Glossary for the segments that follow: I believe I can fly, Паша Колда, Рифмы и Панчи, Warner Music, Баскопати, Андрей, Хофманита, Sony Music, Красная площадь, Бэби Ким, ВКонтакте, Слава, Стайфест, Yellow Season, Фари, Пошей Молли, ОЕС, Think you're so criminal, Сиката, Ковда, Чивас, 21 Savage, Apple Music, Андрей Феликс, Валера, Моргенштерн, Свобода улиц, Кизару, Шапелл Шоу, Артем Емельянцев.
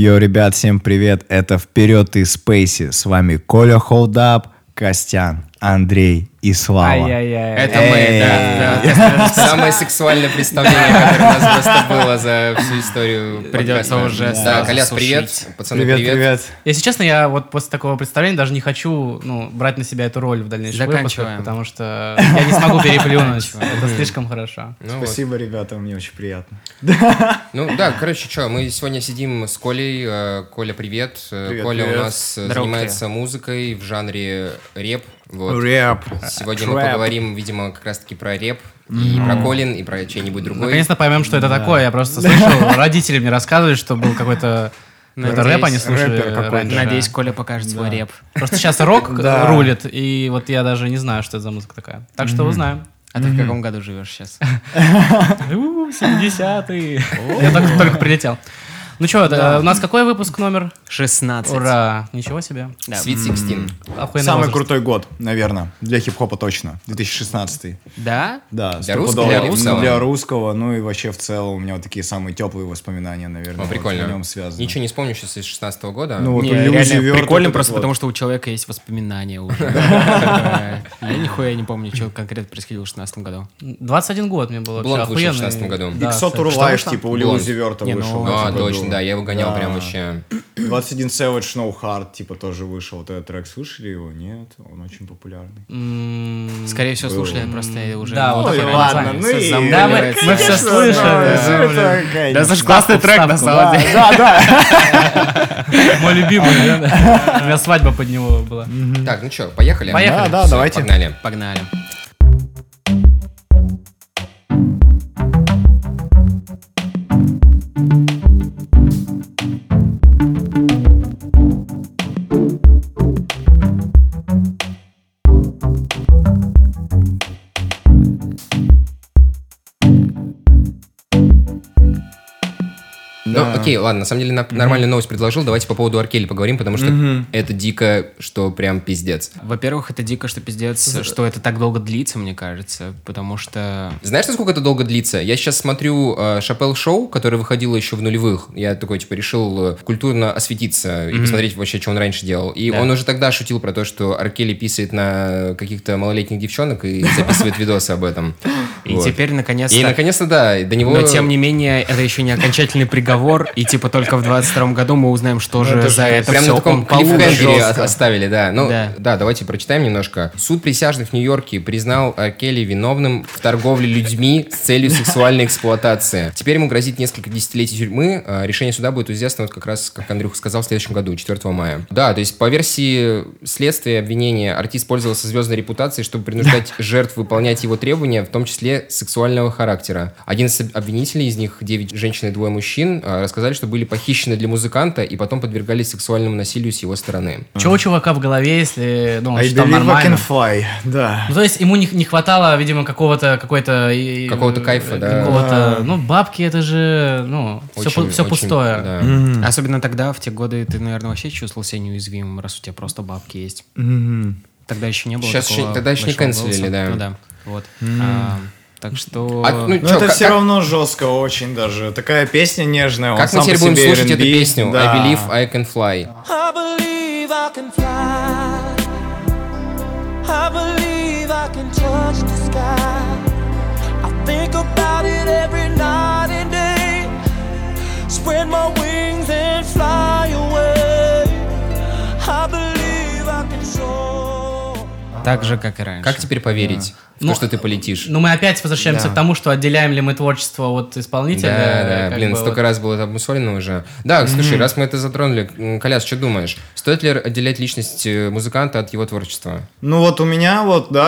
Йо, ребят, всем привет, это «Вперед и Спейси», с вами Коля Холдап, Костян, Андрей и Слава. Это мы, да. Самое сексуальное представление, которое у нас просто было за всю историю. Придется уже. Да, Коляс, привет. Пацаны, привет. Если честно, я вот после такого представления даже не хочу брать на себя эту роль в дальнейшем выпуске, потому что я не смогу переплюнуть. Это слишком хорошо. Спасибо, ребята, мне очень приятно. Ну да, короче, что, мы сегодня сидим с Колей. Коля, привет. Коля у нас занимается музыкой в жанре рэп. Вот. Рэп. Сегодня Trape. Мы поговорим, видимо, как раз-таки про рэп, и про Колин, и про чей-нибудь другой. Наконец-то поймем, что это такое. Я просто слышал, родители мне рассказывали, что был какой-то... Это рэп они слушали раньше. Надеюсь, Коля покажет свой рэп. Просто сейчас рок рулит, и вот я даже не знаю, что это за музыка такая. Так что узнаем. А ты в каком году живешь сейчас? 70-й. Я только прилетел. Ну что, да. У нас какой выпуск номер? 16. Ура! Ничего себе. Да. Sweet 16. Самый крутой год, наверное. Для хип-хопа точно. 2016. Да? Да. Для русского? Для русского. Ну и вообще в целом у меня вот такие самые теплые воспоминания, наверное. Ну, прикольно. Вот, в нем связано. Ничего не вспомнишь сейчас из 16 года. Ну вот не, реально прикольно просто потому, что у человека есть воспоминания уже. Я нихуя не помню, что конкретно происходило в 16 году. 21 год мне было. Блонд вышел в 16 году. X-O-Tour Life, типа у Льюзи Вёрта вышел. А, точно. Да, я его гонял прям вообще. 21 Savage No Heart, типа, тоже вышел. Вот этот трек, слышали его? Нет, он очень популярный. Скорее всего, слушали, просто уже... Да, вот такой ладно, мы все слышали. Да, слушай, классный трек, на самом деле. Да, да. Мой любимый, да? У меня свадьба под него была. Так, ну что, поехали? Поехали. Да, давайте. Погнали. Погнали. Окей, ладно, на самом деле нормальную новость предложил. Давайте по поводу Р. Келли поговорим, потому что это дико, что прям пиздец. Во-первых, это дико, что пиздец, что это так долго длится, мне кажется, потому что... Знаешь, насколько это долго длится? Я сейчас смотрю Шапелл Шоу, которое выходило еще в нулевых. Я такой, типа, решил культурно осветиться и посмотреть вообще, что он раньше делал. И он уже тогда шутил про то, что Р. Келли писает на каких-то малолетних девчонок и записывает видосы об этом. И теперь, наконец-то... И, наконец-то, да, до него... Но, тем не менее, это еще не окончательный приговор. И типа только в 22-м году мы узнаем, что же за это все. Прям на таком клиффхенгере оставили, да. Ну, да, давайте прочитаем немножко. Суд присяжных в Нью-Йорке признал Р. Келли виновным в торговле людьми с целью сексуальной эксплуатации. Теперь ему грозит несколько десятилетий тюрьмы. Решение суда будет известно вот как раз, как Андрюха сказал, в следующем году, 4 мая. Да, то есть по версии следствия обвинения артист пользовался звездной репутацией, чтобы принуждать жертв выполнять его требования, в том числе сексуального характера. 11 обвинителей, из них 9 женщин и 2 мужчин, рассказали, что были похищены для музыканта и потом подвергались сексуальному насилию с его стороны. Чего у чувака в голове, если он считал нормально? I believe I can fly, да. Ну, то есть ему не хватало, видимо, какого-то кайфа, да. Какого-то, ну, бабки, это же, все пустое. Да. Особенно тогда, в те годы, ты, наверное, вообще чувствовал себя неуязвимым, раз у тебя просто бабки есть. Тогда еще не было такого. Тогда еще не канцелили, да. Ну да, вот. Так что... это все равно жестко очень даже. Такая песня нежная. Как мы теперь будем слушать эту песню? Да. I believe I can fly. I believe I can fly. I believe I can touch the sky. I think about it every night and day. Spread my wings and fly away. I believe I can soar. Так же, как и раньше. Как теперь поверить? Ну, что ты полетишь. Ну, мы опять возвращаемся к тому, что отделяем ли мы творчество от исполнителя. Да, блин, столько раз было это обмусолено уже. Да, слушай, раз мы это затронули, Коляс, что думаешь? Стоит ли отделять личность музыканта от его творчества? Ну, вот у меня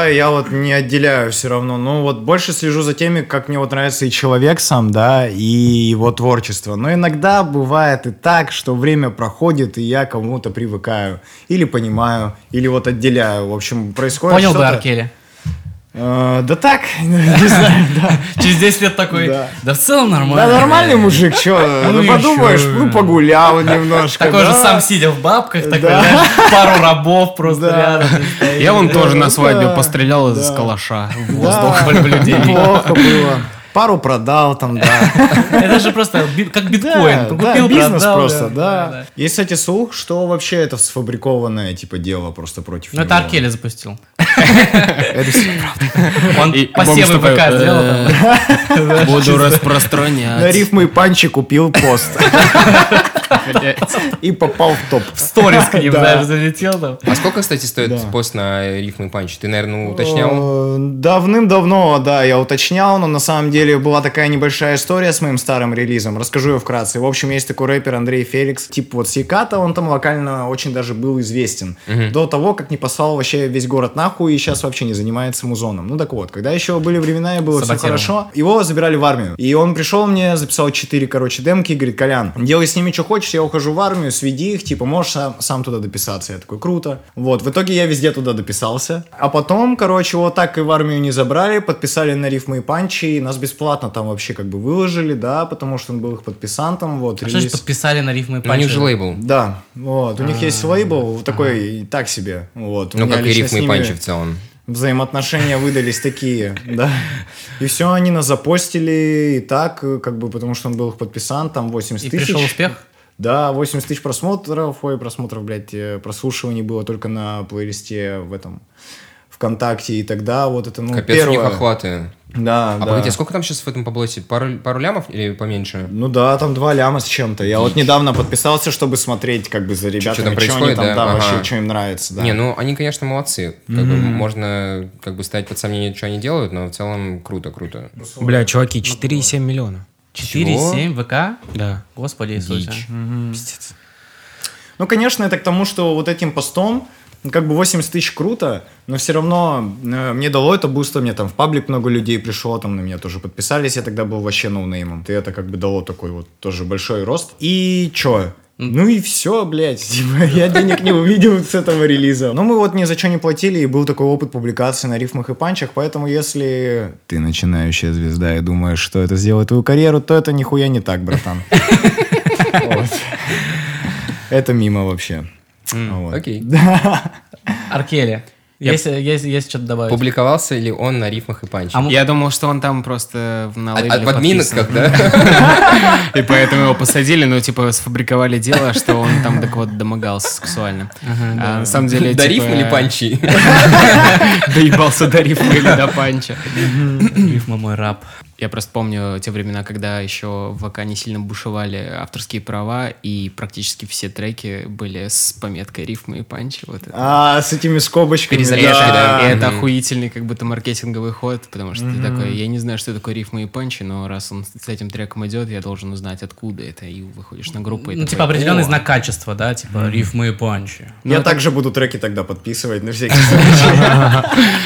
я не отделяю все равно. Ну, вот больше слежу за теми, как мне нравится и человек сам, да, и его творчество. Но иногда бывает и так, что время проходит, и я кому-то привыкаю. Или понимаю, или отделяю. В общем, происходит что-то... Понял бы Р. Келли. Да так, не знаю, да. Через 10 лет такой, да в целом нормально. Да нормальный мужик, что, подумаешь, погулял немножко. Такой же сам сидя в бабках, такой, пару рабов просто рядом. Я тоже на свадьбе пострелял из калаша в воздух, в людей. Плохо было. Пару продал там, да. Это же просто как биткоин. Купил, бизнес просто, да. Есть, кстати, слух, что вообще это сфабрикованное типа дело просто против него. Ну, это Р. Келли запустил. Это все правда. Он посевы ВК сделал. Буду распространять. На Рифмы и Панчи купил пост. И попал в топ. В сторис к ним даже залетел там. А сколько, кстати, стоит пост на Рифмы и Панчи? Ты, наверное, уточнял? Давным-давно, да, я уточнял, но на самом деле была такая небольшая история с моим старым релизом. Расскажу ее вкратце. В общем, есть такой рэпер Андрей Феликс, типа вот Сиката, он там локально очень даже был известен. До того, как не послал вообще весь город нахуй и сейчас вообще не занимается музоном. Ну так вот, когда еще были времена и было все хорошо, его забирали в армию. И он пришел мне, записал 4, демки и говорит: Колян, делай с ними что хочешь, я ухожу в армию, сведи их, типа можешь сам туда дописаться. Я такой: круто. Вот, в итоге я везде туда дописался. А потом, вот так и в армию не забрали, подписали на Рифмы и Панчи, и нас бесплатно там вообще как бы выложили, да, потому что он был их подписантом, вот. А что же подписали на Рифмы и Панчи? У них же лейбл. Да, вот, у них есть лейбл, такой, так себе, вот. Ну, как и Рифмы и Панчи в целом. Взаимоотношения выдались такие, да. И все, они нас запостили, и так, как бы, потому что он был их подписант, там 80 тысяч. И пришел успех? Да, 80 тысяч просмотров, прослушиваний было только на плейлисте в этом... ВКонтакте, и тогда вот это, капец, первое. Капец, у них охваты. Да, да. Погоди, а сколько там сейчас в этом поблоте? Пару лямов или поменьше? Ну да, там 2 ляма с чем-то. Я вот недавно подписался, чтобы смотреть как бы за ребятами, что там происходит, что они там, да, вообще, что им нравится. Да. Не, ну они, конечно, молодцы. Можно как бы ставить под сомнение, что они делают, но в целом круто. Бля, чуваки, 4,7 миллиона. 4,7 ВК? Да. Господи Иисусе. Пиздец. Ну, конечно, это к тому, что вот этим постом, 80 тысяч круто, но все равно мне дало это буста, мне там в паблик много людей пришло, там на меня тоже подписались, я тогда был вообще ноунеймом, и это дало такой тоже большой рост. И чё? Ну и все, блядь, я денег не увидел с этого релиза. Но мы ни за что не платили, и был такой опыт публикации на Рифмах и Панчах, поэтому если ты начинающая звезда и думаешь, что это сделает твою карьеру, то это нихуя не так, братан. Это мимо вообще. Окей. Р. Келли. Есть что-то добавить? Публиковался ли он на Рифмах и Панчах? Я думал, что он там просто на лейбле подписан. Да? И поэтому его посадили, сфабриковали дело, что он там домогался сексуально. На самом деле... До Рифмы или Панчи? Доебался до Рифмы или до Панча. Рифма мой раб. Я просто помню те времена, когда еще в ВК не сильно бушевали авторские права, и практически все треки были с пометкой Рифмы и Панчи. С этими скобочками. Перезаряжкой, да. И это охуительный маркетинговый ход, потому что ты такой: я не знаю, что такое Рифмы и Панчи, но раз он с этим треком идет, я должен узнать, откуда это, и выходишь на группу. Определенный знак качества, да, Рифмы и Панчи. Я также буду треки тогда подписывать на всякий случай.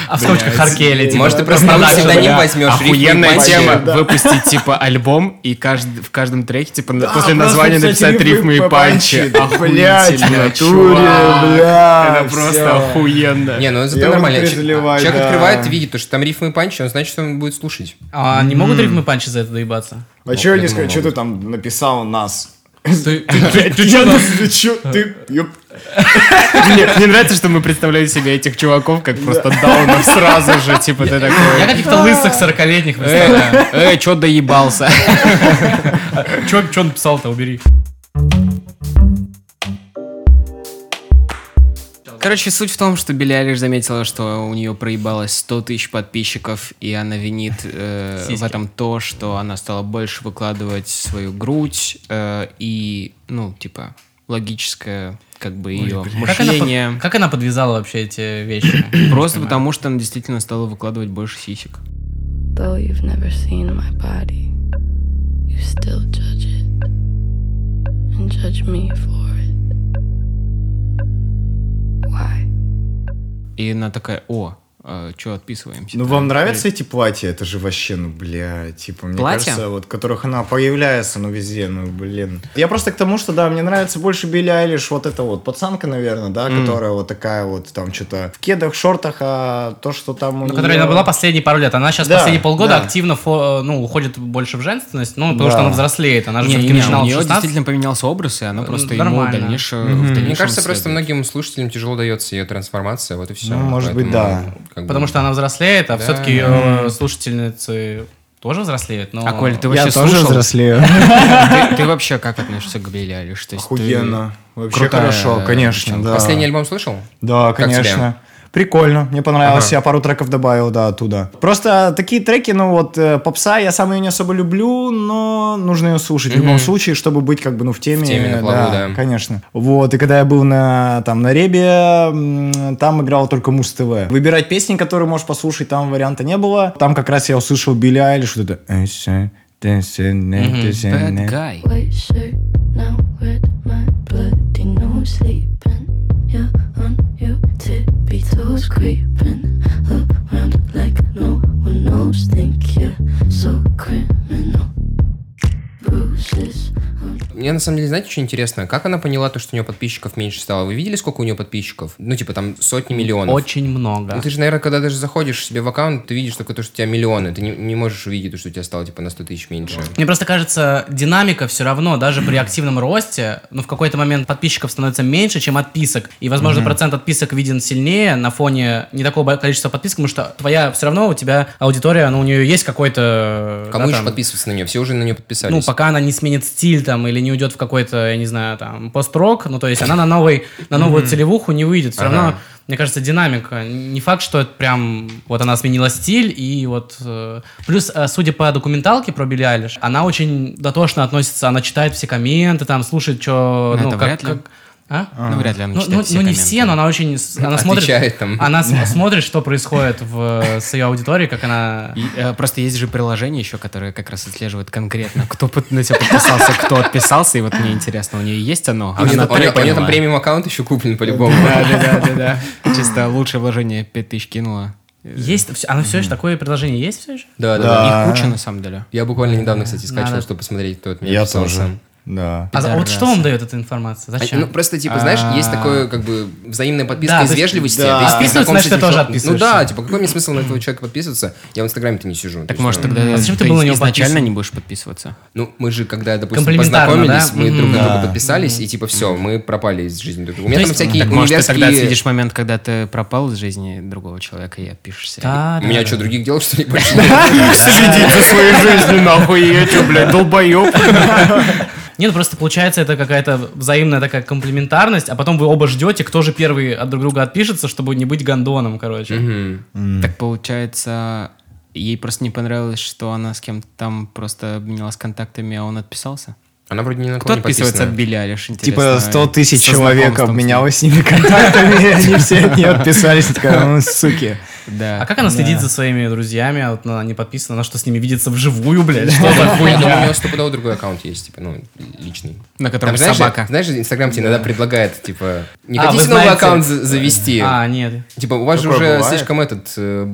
А в скобочках Р. Келли. Может, ты просто псевдоним возьмешь Рифмы и Панчи. Выпустить альбом и в каждом треке после названия написать Рифмы и Панчи. Блять, в натуре, бля. Это просто охуенно. Не, это нормально. Человек открывает, видит, что там Рифмы и Панчи, он знает, что он будет слушать. А не могут Рифмы и Панчи за это доебаться? А чё они скажут, что ты там написал нас? Ты чё? Мне нравится, что мы представляем себе этих чуваков как просто даунов сразу же, ты такой... Я каких-то лысых 40-летних представляю. Чё доебался? Чё он писал-то, убери. Суть в том, что Билли Айлиш заметила, что у нее проебалось 100 тысяч подписчиков, и она винит в этом то, что она стала больше выкладывать свою грудь, и, логическое... ее мышление. Как она подвязала вообще эти вещи? Просто потому, что она действительно стала выкладывать больше сисек. Though you've never seen my body, you still judge it, and judge me for it. Why? И она такая: чё, отписываемся? Вам нравятся эти платья? Это же вообще, мне кажется, которых она появляется, везде, блин. Я просто к тому, что, да, мне нравится больше Билли Айлиш, пацанка, наверное, да, которая такая там что-то в кедах, шортах, а то, что там у неё... Которая она была последние пару лет, она сейчас последние полгода активно, уходит больше в женственность, потому что она взрослеет, она же все-таки начинала в 16. У неё действительно поменялся образ, и она просто ему в дальнейшем... Мне кажется, просто многим слушателям тяжело дается ее трансформация, и все. Может быть, да. Потому что она взрослеет, а все-таки ее слушательницы... тоже взрослеют, но... А, Коль, ты вообще слушал? Я тоже взрослею. Ты вообще как относишься к Билли Айлиш? Охуенно. Вообще хорошо, конечно, да. Последний альбом слышал? Да, конечно. Прикольно, мне понравилось, я пару треков добавил, да, оттуда. Просто такие треки, ну вот, попса, я сам ее не особо люблю, но нужно ее слушать в любом случае, чтобы быть как бы, ну, в теме. В теме, на плаву, да. Конечно. Вот, и когда я был на Ребе, там играл только Муз-ТВ. Выбирать песни, которые можешь послушать, там варианта не было. Там как раз я услышал Билли Айлиш, что-то... Bad guy. Those creeping around like no one knows. Think you're so criminal. Bruises. Мне на самом деле, знаете, что интересно? Как она поняла то, что у нее подписчиков меньше стало? Вы видели, сколько у нее подписчиков? Ну, типа, там сотни миллионов. Очень много. Ну, ты же, наверное, когда даже заходишь себе в аккаунт, ты видишь только то, что у тебя миллионы. Ты не можешь увидеть, что у тебя стало, типа, на 100 тысяч меньше. Мне просто кажется, динамика все равно, даже при активном росте, ну, в какой-то момент подписчиков становится меньше, чем отписок. И, возможно, процент отписок виден сильнее на фоне не такого количества подписок, потому что твоя все равно, у тебя аудитория, ну, у нее есть какой-то... Кому еще подписываться на нее? Все уже на нее подписались. Ну, пока она не сменит стиль, там, или не уйдет в какой-то, я не знаю, там, пост-рок, ну, то есть она на новую целевуху не выйдет. Все равно, мне кажется, динамика. Не факт, что это прям, вот она сменила стиль, и вот... Плюс, судя по документалке про Билли Айлиш, она очень дотошно относится, она читает все комменты, там, слушает, что... Ну, как... А? Ну, вряд ли она читает все комменты. Ну, не все, но она очень... Она смотрит, там. Она смотрит, что происходит с ее аудиторией, как она... Просто есть же приложения еще, которые как раз отслеживают конкретно, кто на тебя подписался, кто отписался, и вот мне интересно, у нее есть оно? У нее там премиум-аккаунт еще куплен по-любому. Да. Чисто лучшее вложение 5000 кинула. Есть, оно все еще, такое предложение есть все еще? Да. Их куча, на самом деле. Я буквально недавно, кстати, скачал, чтобы посмотреть, кто от меня подписался. Я тоже. Да. А вот что вам дает эта информация? Зачем? Ну, просто, типа, знаешь, есть такое, как бы, взаимная подписка из вежливости. Подписываться, значит, ты тоже отписываешься. Ну да, типа, какой мне смысл на этого человека подписываться? Я в Инстаграме-то не сижу. Так, может, тогда изначально не будешь подписываться? Ну, мы же, когда, допустим, познакомились, мы друг на друга подписались, и, типа, все, мы пропали из жизни друг друга. У меня там всякие универские... Может, ты тогда отследишь момент, когда ты пропал из жизни другого человека и отпишешься. У меня что, других дел, что ли, больше нет? Следить за своей жизнью, нахуй, я что, блядь, долбоёб? Нет, просто получается это какая-то взаимная такая комплементарность, а потом вы оба ждете, кто же первый от друг друга отпишется, чтобы не быть гондоном, короче. Так получается, ей просто не понравилось, что она с кем-то там просто обменялась контактами, а он отписался? Она вроде ни на кого не подписана. Кто отписывается от Билли Айлиш, интересно. Типа 100 000 человек обменялось с ними контактами, они все от нее отписались, такая, ну, суки. А как она следит за своими друзьями, а вот она не подписана, она что, с ними видится вживую, блядь? Что за хуйня? Я думаю, у нее стопудово другой аккаунт есть, типа, ну, личный. На котором собака. Знаешь, Инстаграм тебе иногда предлагает, типа, не хотите новый аккаунт завести? А, нет. Типа, у вас же уже слишком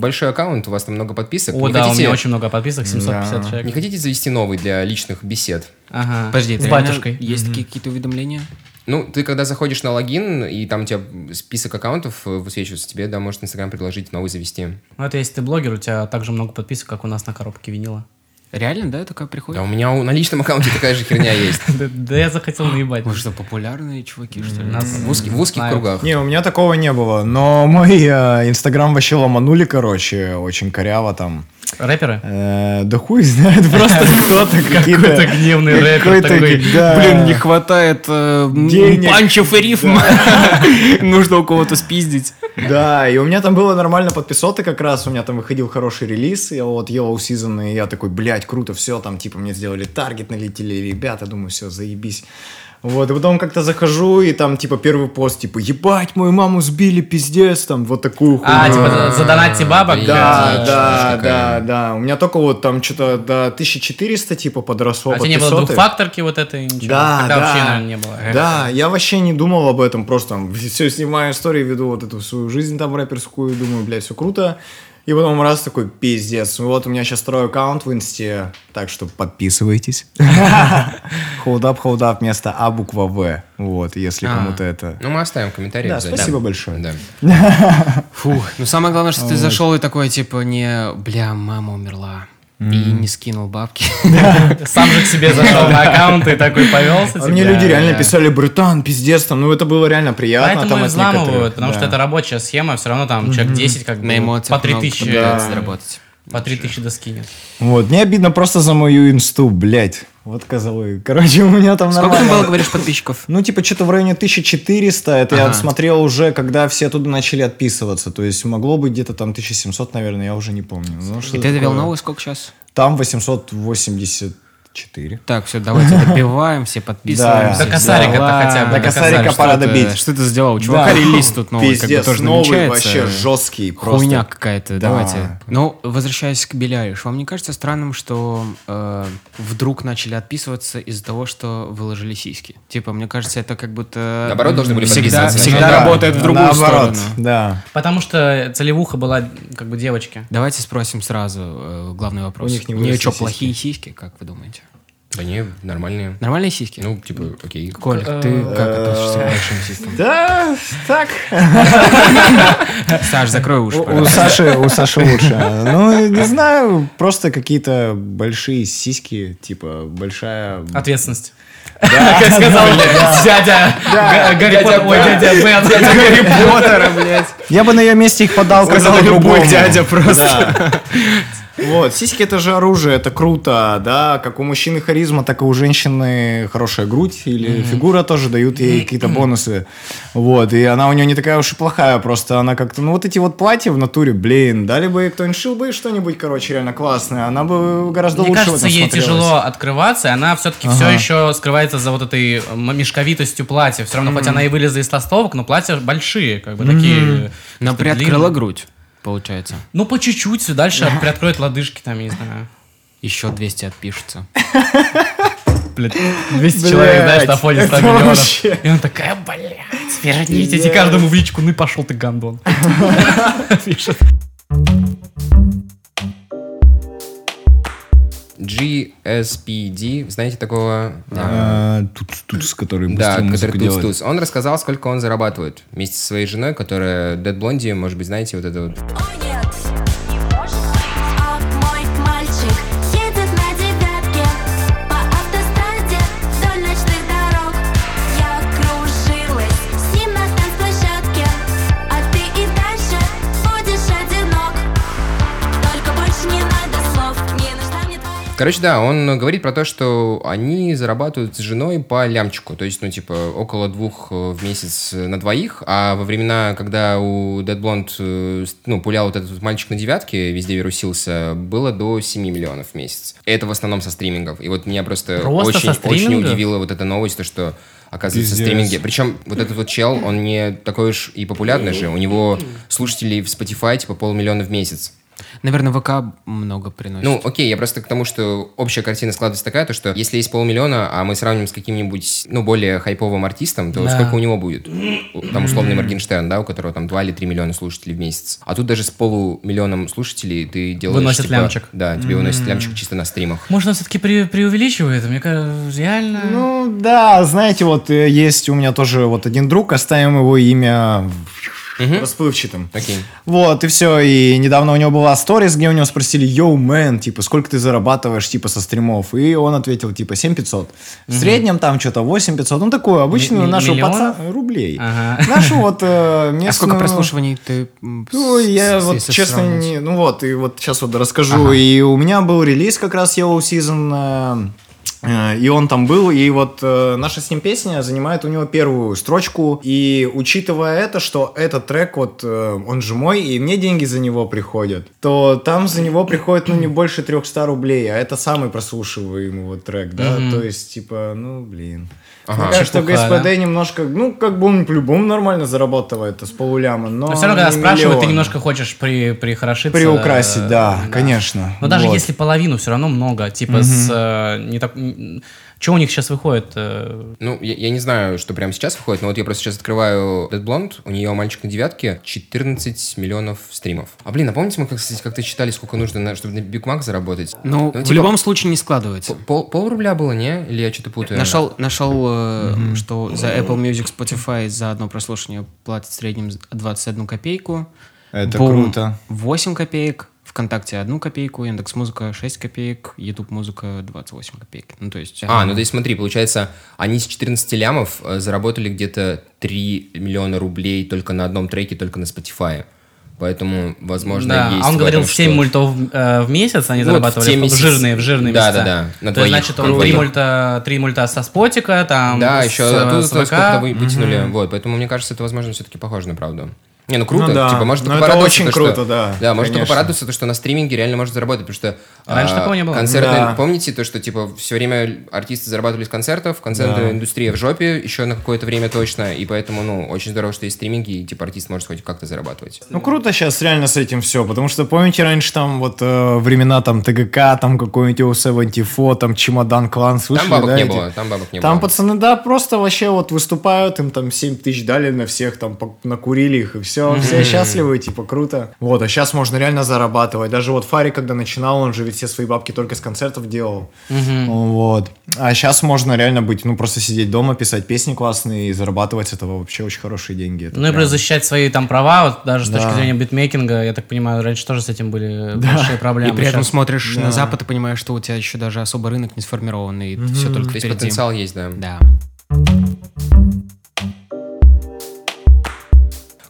большой аккаунт, у вас там много подписок. О, да, у меня очень много подписок, 750 человек. Не хотите завести новый для личных бесед? Ага. Подожди, с батюшкой. Есть такие какие-то уведомления? Ну, ты когда заходишь на логин, и там у тебя список аккаунтов высвечивается, тебе, да, может Инстаграм предложить новый завести. Ну, это если ты блогер, у тебя также много подписок, как у нас на коробке винила. Реально, да, такая приходит? Да, у меня на личном аккаунте такая же херня есть. Да я захотел наебать. Может, что, популярные чуваки, что ли? В узких кругах. Не, у меня такого не было, но мой Инстаграм вообще ломанули, короче, очень коряво там. Рэперы? Да хуй знает, просто кто-то какой-то гневный рэпер такой, блин, не хватает панчев и рифм, нужно у кого-то спиздить. Да, и у меня там было нормально подписоты как раз, у меня там выходил хороший релиз, я вот Yellow Season, и я такой, блядь, круто, все, там типа мне сделали таргет, налетели ребята, думаю, все, заебись. Вот, и потом как-то захожу, и там, типа, первый пост, типа, ебать, мою маму сбили, пиздец, там, вот такую хуйню. Типа, задонатьте бабок? Да. У меня только вот там что-то до 1400, типа, подросло. А тебе не было двухфакторки вот этой? Ничего? Тогда вообще, наверное, не было. Да, я вообще не думал об этом, просто там, все снимаю истории, веду вот эту свою жизнь там рэперскую, думаю, блядь, все круто. И потом раз такой, пиздец, вот у меня сейчас второй аккаунт в Инсте, так что подписывайтесь. Холдап, вместо А буква В, вот, если кому-то это... Ну, мы оставим комментарий. Да, спасибо большое. Фух, ну самое главное, что ты зашел и такой, типа, не, бля, мама умерла. И не скинул бабки. Сам же к себе зашел на аккаунт и такой повелся. А мне люди реально писали, братан, пиздец, там, ну это было реально приятно. Поэтому взламывают, потому что это рабочая схема, все равно там человек 10 как бы по 3000 заработать. По 3000 доски нет. Вот, мне обидно просто за мою инсту, блять. Вот козлы. Короче, у меня там сколько нормально... Сколько там было, говоришь, подписчиков? Ну, типа, что-то в районе 1400. Это я смотрел уже, когда все оттуда начали отписываться. То есть, могло быть где-то там 1700, наверное, я уже не помню. Ну, что и ты довел новый сколько сейчас? Там 884. Так, все, давайте добиваем, все подписываемся. До косарика-то хотя бы. До косарика пора добить. Что ты сделал? У чувака релиз тут новый, как бы тоже намечается. Новый вообще жесткий просто. Хуйня какая-то, давайте. Ну, возвращаясь к Билли Айлиш, вам не кажется странным, что вдруг начали отписываться из-за того, что выложили сиськи? Типа, мне кажется, это как будто... Наоборот, должны были подписываться. Всегда работает в другую сторону. Да. Потому что целевуха была как бы девочки. Давайте спросим сразу главный вопрос. У нее что, плохие сиськи, как вы думаете? Да не, нормальные. Нормальные сиськи? Ну, типа, окей. Коля, ты как относишься к большим сиськам? Да, так. Саш, закрой уши. У Саши лучше. Ну, не знаю, просто какие-то большие сиськи, типа, большая... Ответственность. Как сказал дядя Гарри Поттер. Ой, дядя Бен. Дядя Гарри Поттера, блядь. Я бы на ее месте их подал какому-то другому. Сказал любой дядя просто. Вот, сиськи — это же оружие, это круто, да, как у мужчины харизма, так и у женщины хорошая грудь или фигура тоже дают ей какие-то бонусы, вот, и она у нее не такая уж и плохая, просто она как-то, ну, вот эти вот платья в натуре, блин, дали бы ей кто-нибудь, шил бы ей что-нибудь, короче, реально классное, она бы гораздо лучше в этом смотрелась. Мне кажется, ей тяжело открываться, и она все-таки все еще скрывается за вот этой мешковитостью платья, все равно, хоть она и вылезла из толстовок, но платья большие, как бы такие... Она приоткрыла грудь. Получается. Ну, по чуть-чуть, все дальше приоткроют лодыжки, там, я не знаю. Еще 200 отпишутся. Блядь, 200 человек, знаешь, на фоне 100 миллионов. И она такая, блядь, верните эти каждому в личку, ну и пошел ты, гандон. Пишет. GSPD, знаете такого? Тутс-тутс, который быстро музыку делает. Он рассказал, сколько он зарабатывает вместе со своей женой, которая Dead Blonde, может быть, знаете, вот это вот. О, нет, не можешь, а мой мальчик едет на девятке по автостраде вдоль ночных дорог. Я кружилась с ним на танцплощадке, а ты и дальше будешь одинок. Только больше не надо слов, не нужна мне твоя... Короче, да, он говорит про то, что они зарабатывают с женой по лямчику. То есть, ну, типа, около 2 в месяц на двоих. А во времена, когда у Dead Blonde, ну, пулял вот этот мальчик на девятке, везде вирусился, было до 7 миллионов в месяц. Это в основном со стримингов. И вот меня просто очень удивила вот эта новость, то, что, оказывается, стриминги. Причем вот этот вот чел, он не такой уж и популярный же. У него слушателей в Spotify типа 500 000 в месяц. Наверное, ВК много приносит. Ну, окей, я просто к тому, что общая картина складывается такая, то, что если есть 500 000, а мы сравним с каким-нибудь, ну, более хайповым артистом, то сколько у него будет? Там условный Моргенштерн, да, у которого там 2 или 3 миллиона слушателей в месяц. А тут даже с 500 000 слушателей ты делаешь... Выносит типа, лямчик. Да, тебе выносит лямчик чисто на стримах. Может, он все-таки преувеличивает? Мне кажется, реально... Ну, да, знаете, вот есть у меня тоже вот один друг, оставим его имя... расплывчатым. Okay. Вот, и все. И недавно у него была сторис, где у него спросили: «Йоу, мэн, типа, сколько ты зарабатываешь, типа, со стримов?» И он ответил, типа, 7500. В среднем там что-то 8500. Ну, такую обычную нашу пацану... Рублей. Ага. Нашу вот местную... А сколько прослушиваний ты... Ну, я вот, честно, не... Ну, вот, и вот сейчас вот расскажу. Ага. И у меня был релиз как раз Yellow Season... И он там был, и вот наша с ним песня занимает у него первую строчку. И учитывая это, что этот трек, вот он же мой, и мне деньги за него приходят, то там за него приходит, ну, не больше 300 рублей, а это самый прослушиваемый вот трек, да, то есть, типа, ну, блин. Мне кажется, что ГСПД немножко, ну, как бы он по-любому нормально зарабатывает, с полуляма, но... Но все равно, когда спрашивают, ты немножко хочешь прихорошиться. Приукрасить, да, конечно. Но даже если половину, все равно много, типа, с... не так. Что у них сейчас выходит? Ну, я не знаю, что прямо сейчас выходит, но вот я просто сейчас открываю Dead Blonde, у нее «Мальчик на девятке», 14 миллионов стримов. А, блин, а помните, мы как-то считали, сколько нужно, чтобы на Биг Мак заработать? Ну, типа, в любом случае не складывается. Полрубля было, не? Или я что-то путаю? Нашел, что за Apple Music, Spotify за одно прослушивание платят в среднем 21 копейку. Это круто. 8 копеек. ВКонтакте 1 копейку, Яндекс.Музыка 6 копеек, Ютуб.Музыка 28 копеек. Ну, то есть... ну, то есть смотри, получается, они с 14 лямов заработали где-то 3 миллиона рублей только на одном треке, только на Spotify. Поэтому, возможно, да, есть. А он говорил, 7 мультов в месяц они вот зарабатывали в жирные да, месяца. Да. На то есть, значит, он 3 мульта со спотика, там. Да, еще тут сколько-то вытянули. Mm-hmm. Вот. Поэтому мне кажется, это, возможно, все-таки похоже на правду. Не, ну круто, ну, да. Типа, может, только порадоваться. Это очень круто, да. Да, может, только порадоваться, то, что на стриминге реально можно заработать, потому что раньше такого не было. Концерты, да. Помните, то, что типа все время артисты зарабатывали с концертов, концертная индустрия в жопе еще на какое-то время точно, и поэтому, ну, очень здорово, что есть стриминги, и типа артист может хоть как-то зарабатывать. Ну круто сейчас реально с этим все, потому что помните раньше там вот времена там ТГК, там какой-нибудь O74, там Чемодан Клан, слышали, там бабок, да, не было, там бабок не было. Там пацаны, да, просто вообще вот выступают, им там 7 тысяч дали на всех, там накурили их, и все. Все счастливы, типа, круто. Вот, а сейчас можно реально зарабатывать. Даже вот Фари, когда начинал, он же ведь все свои бабки только с концертов делал. Вот. А сейчас можно реально быть, ну, просто сидеть дома, писать песни классные и зарабатывать с этого вообще очень хорошие деньги. Это ну, прям... и плюс защищать свои там права, вот даже с точки зрения битмейкинга, я так понимаю, раньше тоже с этим были большие проблемы. И при этом сейчас... смотришь на Запад и понимаешь, что у тебя еще даже особо рынок не сформирован, и все только впереди. То есть потенциал есть, да. Да.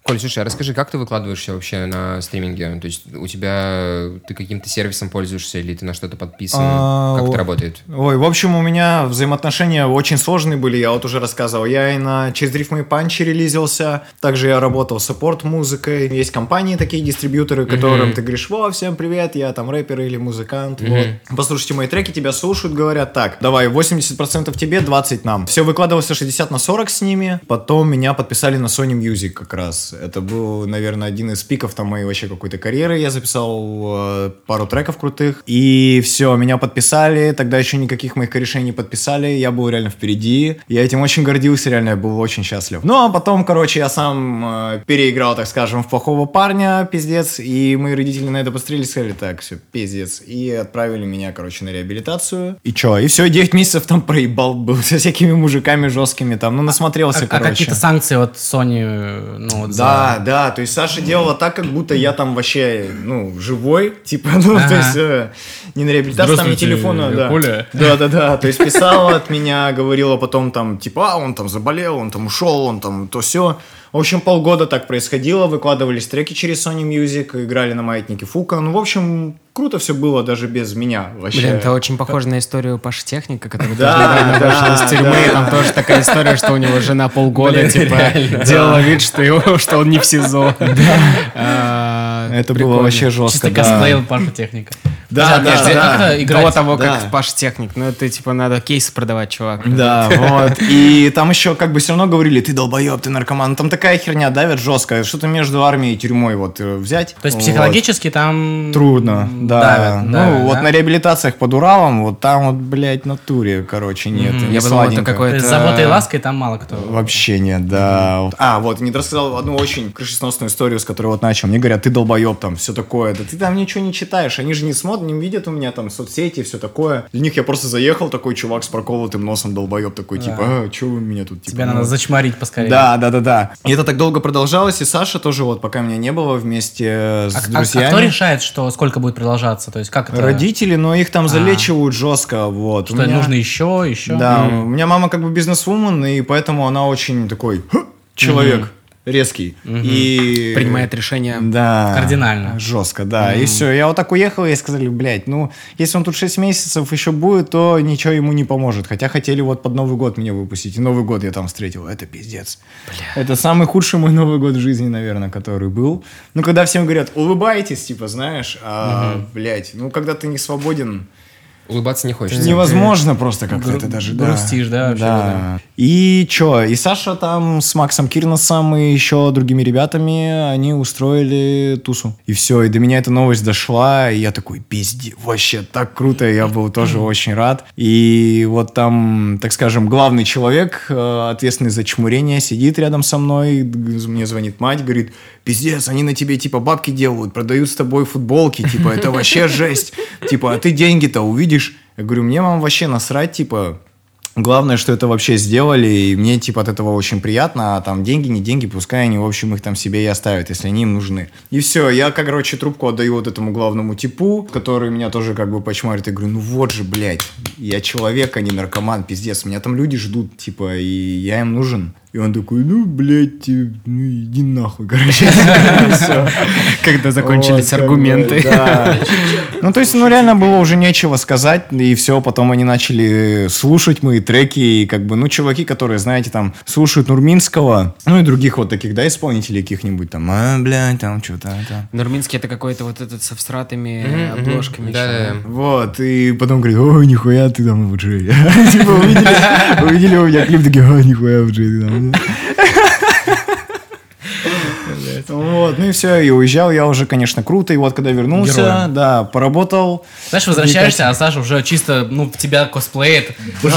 Коль, слушай, а расскажи, как ты выкладываешься вообще на стриминге? То есть у тебя... Ты каким-то сервисом пользуешься или ты на что-то подписан? Как это работает? Ой, в общем, у меня взаимоотношения очень сложные были. Я вот уже рассказывал. Я и через Рифмы и Панчи релизился. Также я работал с саппорт-музыкой. Есть компании такие, дистрибьюторы, которым ты говоришь: «Во, всем привет, я там рэпер или музыкант». Вот. Послушайте мои треки, тебя слушают, говорят: «Так, давай, 80% тебе, 20% нам». Все выкладывался 60/40 с ними. Потом меня подписали на Sony Music как раз. Это был, наверное, один из пиков там моей вообще какой-то карьеры. Я записал пару треков крутых. И все, меня подписали. Тогда еще никаких моих корешей не подписали. Я был реально впереди. Я этим очень гордился, реально, я был очень счастлив. Ну, а потом, короче, я сам переиграл, так скажем, в плохого парня, пиздец. И мои родители на это посмотрели и сказали: «Так, все, пиздец». И отправили меня, короче, на реабилитацию. И че? И все, 9 месяцев там проебал был со всякими мужиками жесткими там. Ну, насмотрелся, короче. А какие-то санкции от Sony, ну, вот, Да, то есть Саша делала так, как будто я там вообще, ну, живой, типа, ну, то есть, не на реабилитации, там, не телефона, да, то есть писала от меня, говорила потом там, типа, он там заболел, он там ушел, он там то-се. В общем, полгода так происходило, выкладывались треки через Sony Music, играли на маятнике Фука, ну, в общем... Круто все было даже без меня вообще. Блин, это очень похоже на историю Паши Техника, который тоже вышел из тюрьмы. Там тоже такая история, что у него жена полгода делала вид, что он не в СИЗО. Это было вообще жестко. Чисто косплеил Пашу Техника. Да. До того, как Паша Техник. Ну, это, типа, надо кейсы продавать, чувак. Да, вот. И там еще как бы все равно говорили: «Ты долбоеб, ты наркоман». Там такая херня давит жестко. Что-то между армией и тюрьмой вот взять. То есть психологически там... Трудно, да. Ну, вот на реабилитациях под Уралом, вот там вот, блядь, натуре, короче, нет. Я подумал, это какое-то... С заботой и лаской там мало кто. Вообще нет, да. А, вот, не рассказал одну очень крышесносную историю, с которой вот начал. Мне говорят: «Ты долбоеб», там, все такое. Да ты там ничего не читаешь, они же не смотрят, не видят у меня там соцсети и все такое. Для них я просто заехал, такой чувак с проколотым носом, долбоеб такой, типа: «Че вы меня тут?» Тебя надо зачморить поскорее. Да. И это так долго продолжалось, и Саша тоже вот, пока меня не было, вместе с друзьями. А кто решает, что сколько будет продолжаться? То есть как это? Родители, но их там залечивают жестко, вот. Что нужно еще? Да, у меня мама как бы бизнесвумен, и поэтому она очень такой человек. Резкий. И... Принимает решение кардинально. Жестко, да. И все. Я вот так уехал, и сказали: «Блядь, ну, если он тут 6 месяцев еще будет, то ничего ему не поможет». Хотя хотели вот под Новый год меня выпустить. И Новый год я там встретил. Это пиздец. Бля. Это самый худший мой Новый год в жизни, наверное, который был. Ну, когда всем говорят: «Улыбайтесь», типа, знаешь, блядь, ну, когда ты не свободен... Улыбаться не хочется. Невозможно просто как-то это даже. Грустишь, да, вообще. Да. И чё, и Саша там с Максом Кирносом и еще другими ребятами, они устроили тусу. И все, и до меня эта новость дошла, и я такой: «Пизди, вообще так круто», я был тоже очень рад. И вот там, так скажем, главный человек, ответственный за чмурение, сидит рядом со мной, мне звонит мать, говорит: «Пиздец, они на тебе типа бабки делают, продают с тобой футболки, типа, это вообще жесть, типа, а ты деньги-то увидишь». Я говорю: «Мне, мам, вообще насрать, типа, главное, что это вообще сделали, и мне, типа, от этого очень приятно, а там деньги, не деньги, пускай они, в общем, их там себе и оставят, если они им нужны». И все, я, короче, трубку отдаю вот этому главному типу, который меня тоже как бы почмарит, и говорю: «Ну вот же, блядь, я человек, а не наркоман, пиздец, меня там люди ждут, типа, и я им нужен». И он такой, ну, блядь, ну, иди нахуй, короче. Когда закончились аргументы. Ну, то есть, ну, реально было уже нечего сказать, и все, потом они начали слушать мои треки, и как бы, ну, чуваки, которые, знаете, там, слушают Нурминского, ну, и других вот таких, да, исполнителей каких-нибудь, там, блядь, там, что-то, да. Нурминский — это какой-то вот этот со всратыми обложками. Да. Вот, и потом говорит, ой, нихуя ты там в джей. Типа, увидели у меня клип, такие, ой, нихуя в джей ты там. Вот, ну и все, и уезжал я уже, конечно, круто, и вот когда вернулся, героем. Да, поработал. Знаешь, возвращаешься, а Саша уже чисто, ну, в тебя косплеит, уже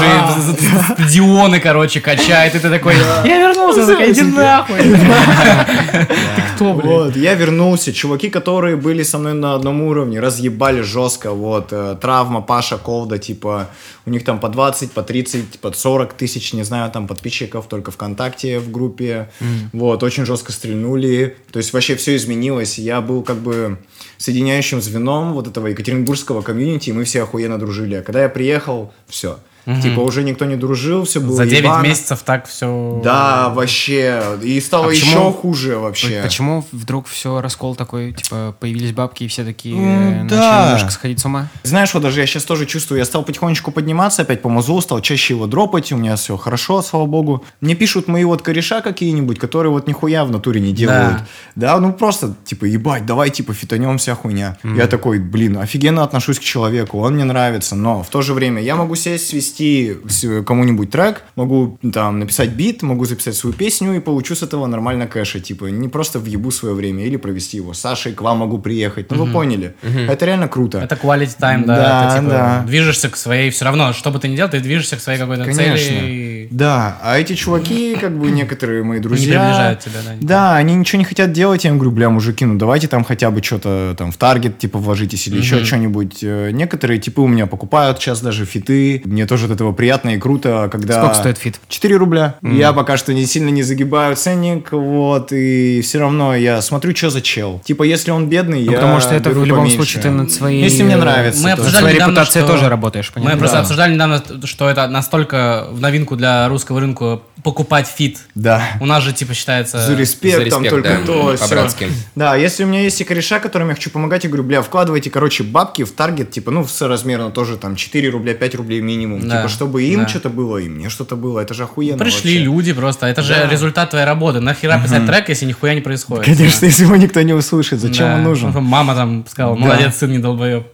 стадионы, короче, качает, и ты такой, я вернулся, иди нахуй. Ты кто, блин? Вот, я вернулся, чуваки, которые были со мной на одном уровне, разъебали жестко, вот, Травма, Паша, Ковда, типа, у них там по 20, по 30, по 40 тысяч, не знаю, там, подписчиков только ВКонтакте в группе, вот, очень жестко стрельнули. То есть вообще все изменилось. Я был как бы соединяющим звеном вот этого екатеринбургского комьюнити, и мы все охуенно дружили. А когда я приехал, все. Типа уже никто не дружил, все было за 9 ебано. Месяцев так все... Да, вообще. И стало еще хуже вообще. Почему вдруг все раскол такой? Типа появились бабки и все такие начали немножко сходить с ума? Знаешь, вот даже я сейчас тоже чувствую, я стал потихонечку подниматься опять по музлу, стал чаще его дропать, у меня все хорошо, слава богу. Мне пишут мои вот кореша какие-нибудь, которые вот нихуя в натуре не делают. Да, ну просто типа ебать, давай типа фитонем вся хуйня. Я такой, блин, офигенно отношусь к человеку, он мне нравится, но в то же время я могу сесть, свести кому-нибудь трек, могу там написать бит, могу записать свою песню и получу с этого нормально кэша, типа не просто въебу свое время или провести его с Сашей, к вам могу приехать, ну вы поняли, это реально круто. Это quality time, да, это, типа, да. Движешься к своей, все равно, что бы ты ни делал, ты движешься к своей какой-то цели. Да, а эти чуваки, как бы некоторые мои друзья, не приближают тебя, да, да, они ничего не хотят делать, я им говорю, бля, мужики, ну давайте там хотя бы что-то там в таргет, типа вложитесь или еще что-нибудь. Некоторые типы у меня покупают сейчас даже фиты, мне тоже от этого приятно и круто, когда... Сколько стоит фит? 4 рубля. Я пока что не сильно не загибаю ценник, вот, и все равно я смотрю, что за чел. Типа, если он бедный, я потому что это в любом поменьше. Случае ты над своей... Если мне нравится, мы то своей репутацией тоже работаешь, понимаешь? Мы просто обсуждали недавно, что это настолько в новинку для русского рынка покупать фит. Да. У нас же, типа, считается... За респект там только да, то, все. Да, если у меня есть и кореша, которым я хочу помогать, я говорю, бля, вкладывайте, короче, бабки в таргет, типа, ну, соразмерно тоже там 4 рубля, 5 рублей минимум. Да. Типа, чтобы им что-то было, и мне что-то было. Это же охуенно. Пришли вообще. Люди просто. Это же результат твоей работы. Нахера писать трек, если нихуя не происходит? Конечно, да. Если его никто не услышит. Зачем он нужен? Мама там сказала, молодец, сын не долбоеб.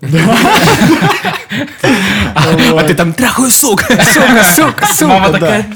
А ты там, трахаю, сука. Мама такая,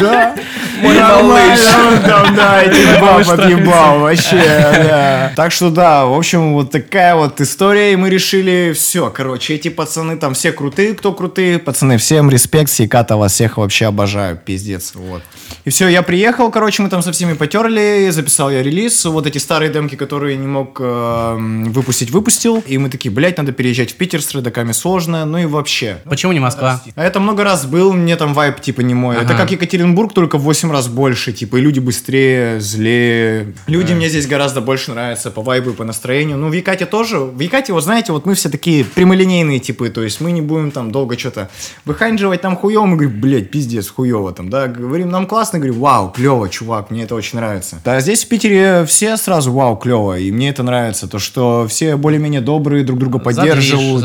да. Мой малыш. Да, эти баб отъебал вообще. Так что да, в общем, вот такая вот история. И мы решили, все, короче, эти пацаны там все крутые, кто крутые. Пацаны, всем респект, Сиката, вас всех вообще обожаю, пиздец, вот. И все, я приехал, короче, мы там со всеми потерли, записал я релиз. Вот эти старые демки, которые не мог выпустить, выпустил. И мы такие, блять, надо переезжать в Питер, с редаками сложно, ну и вообще. Почему не Москва? А это много раз был, мне там вайб типа не мой. Это как Екатеринбург, только в 8 раз больше, типа, и люди быстрее, злее. Люди мне здесь гораздо больше нравятся по вайбу и по настроению. Ну, в Екате тоже. В Екате, вот знаете, вот мы все такие прямолинейные типы, то есть мы не будем там долго что-то выханживать там хуёво. Мы говорим, блядь, пиздец, хуёво там, да. Говорим, нам классно, говорим, вау, клёво, чувак, мне это очень нравится. Да, здесь в Питере все сразу вау, клёво, и мне это нравится, то, что все более-менее добрые, друг друга поддерживают.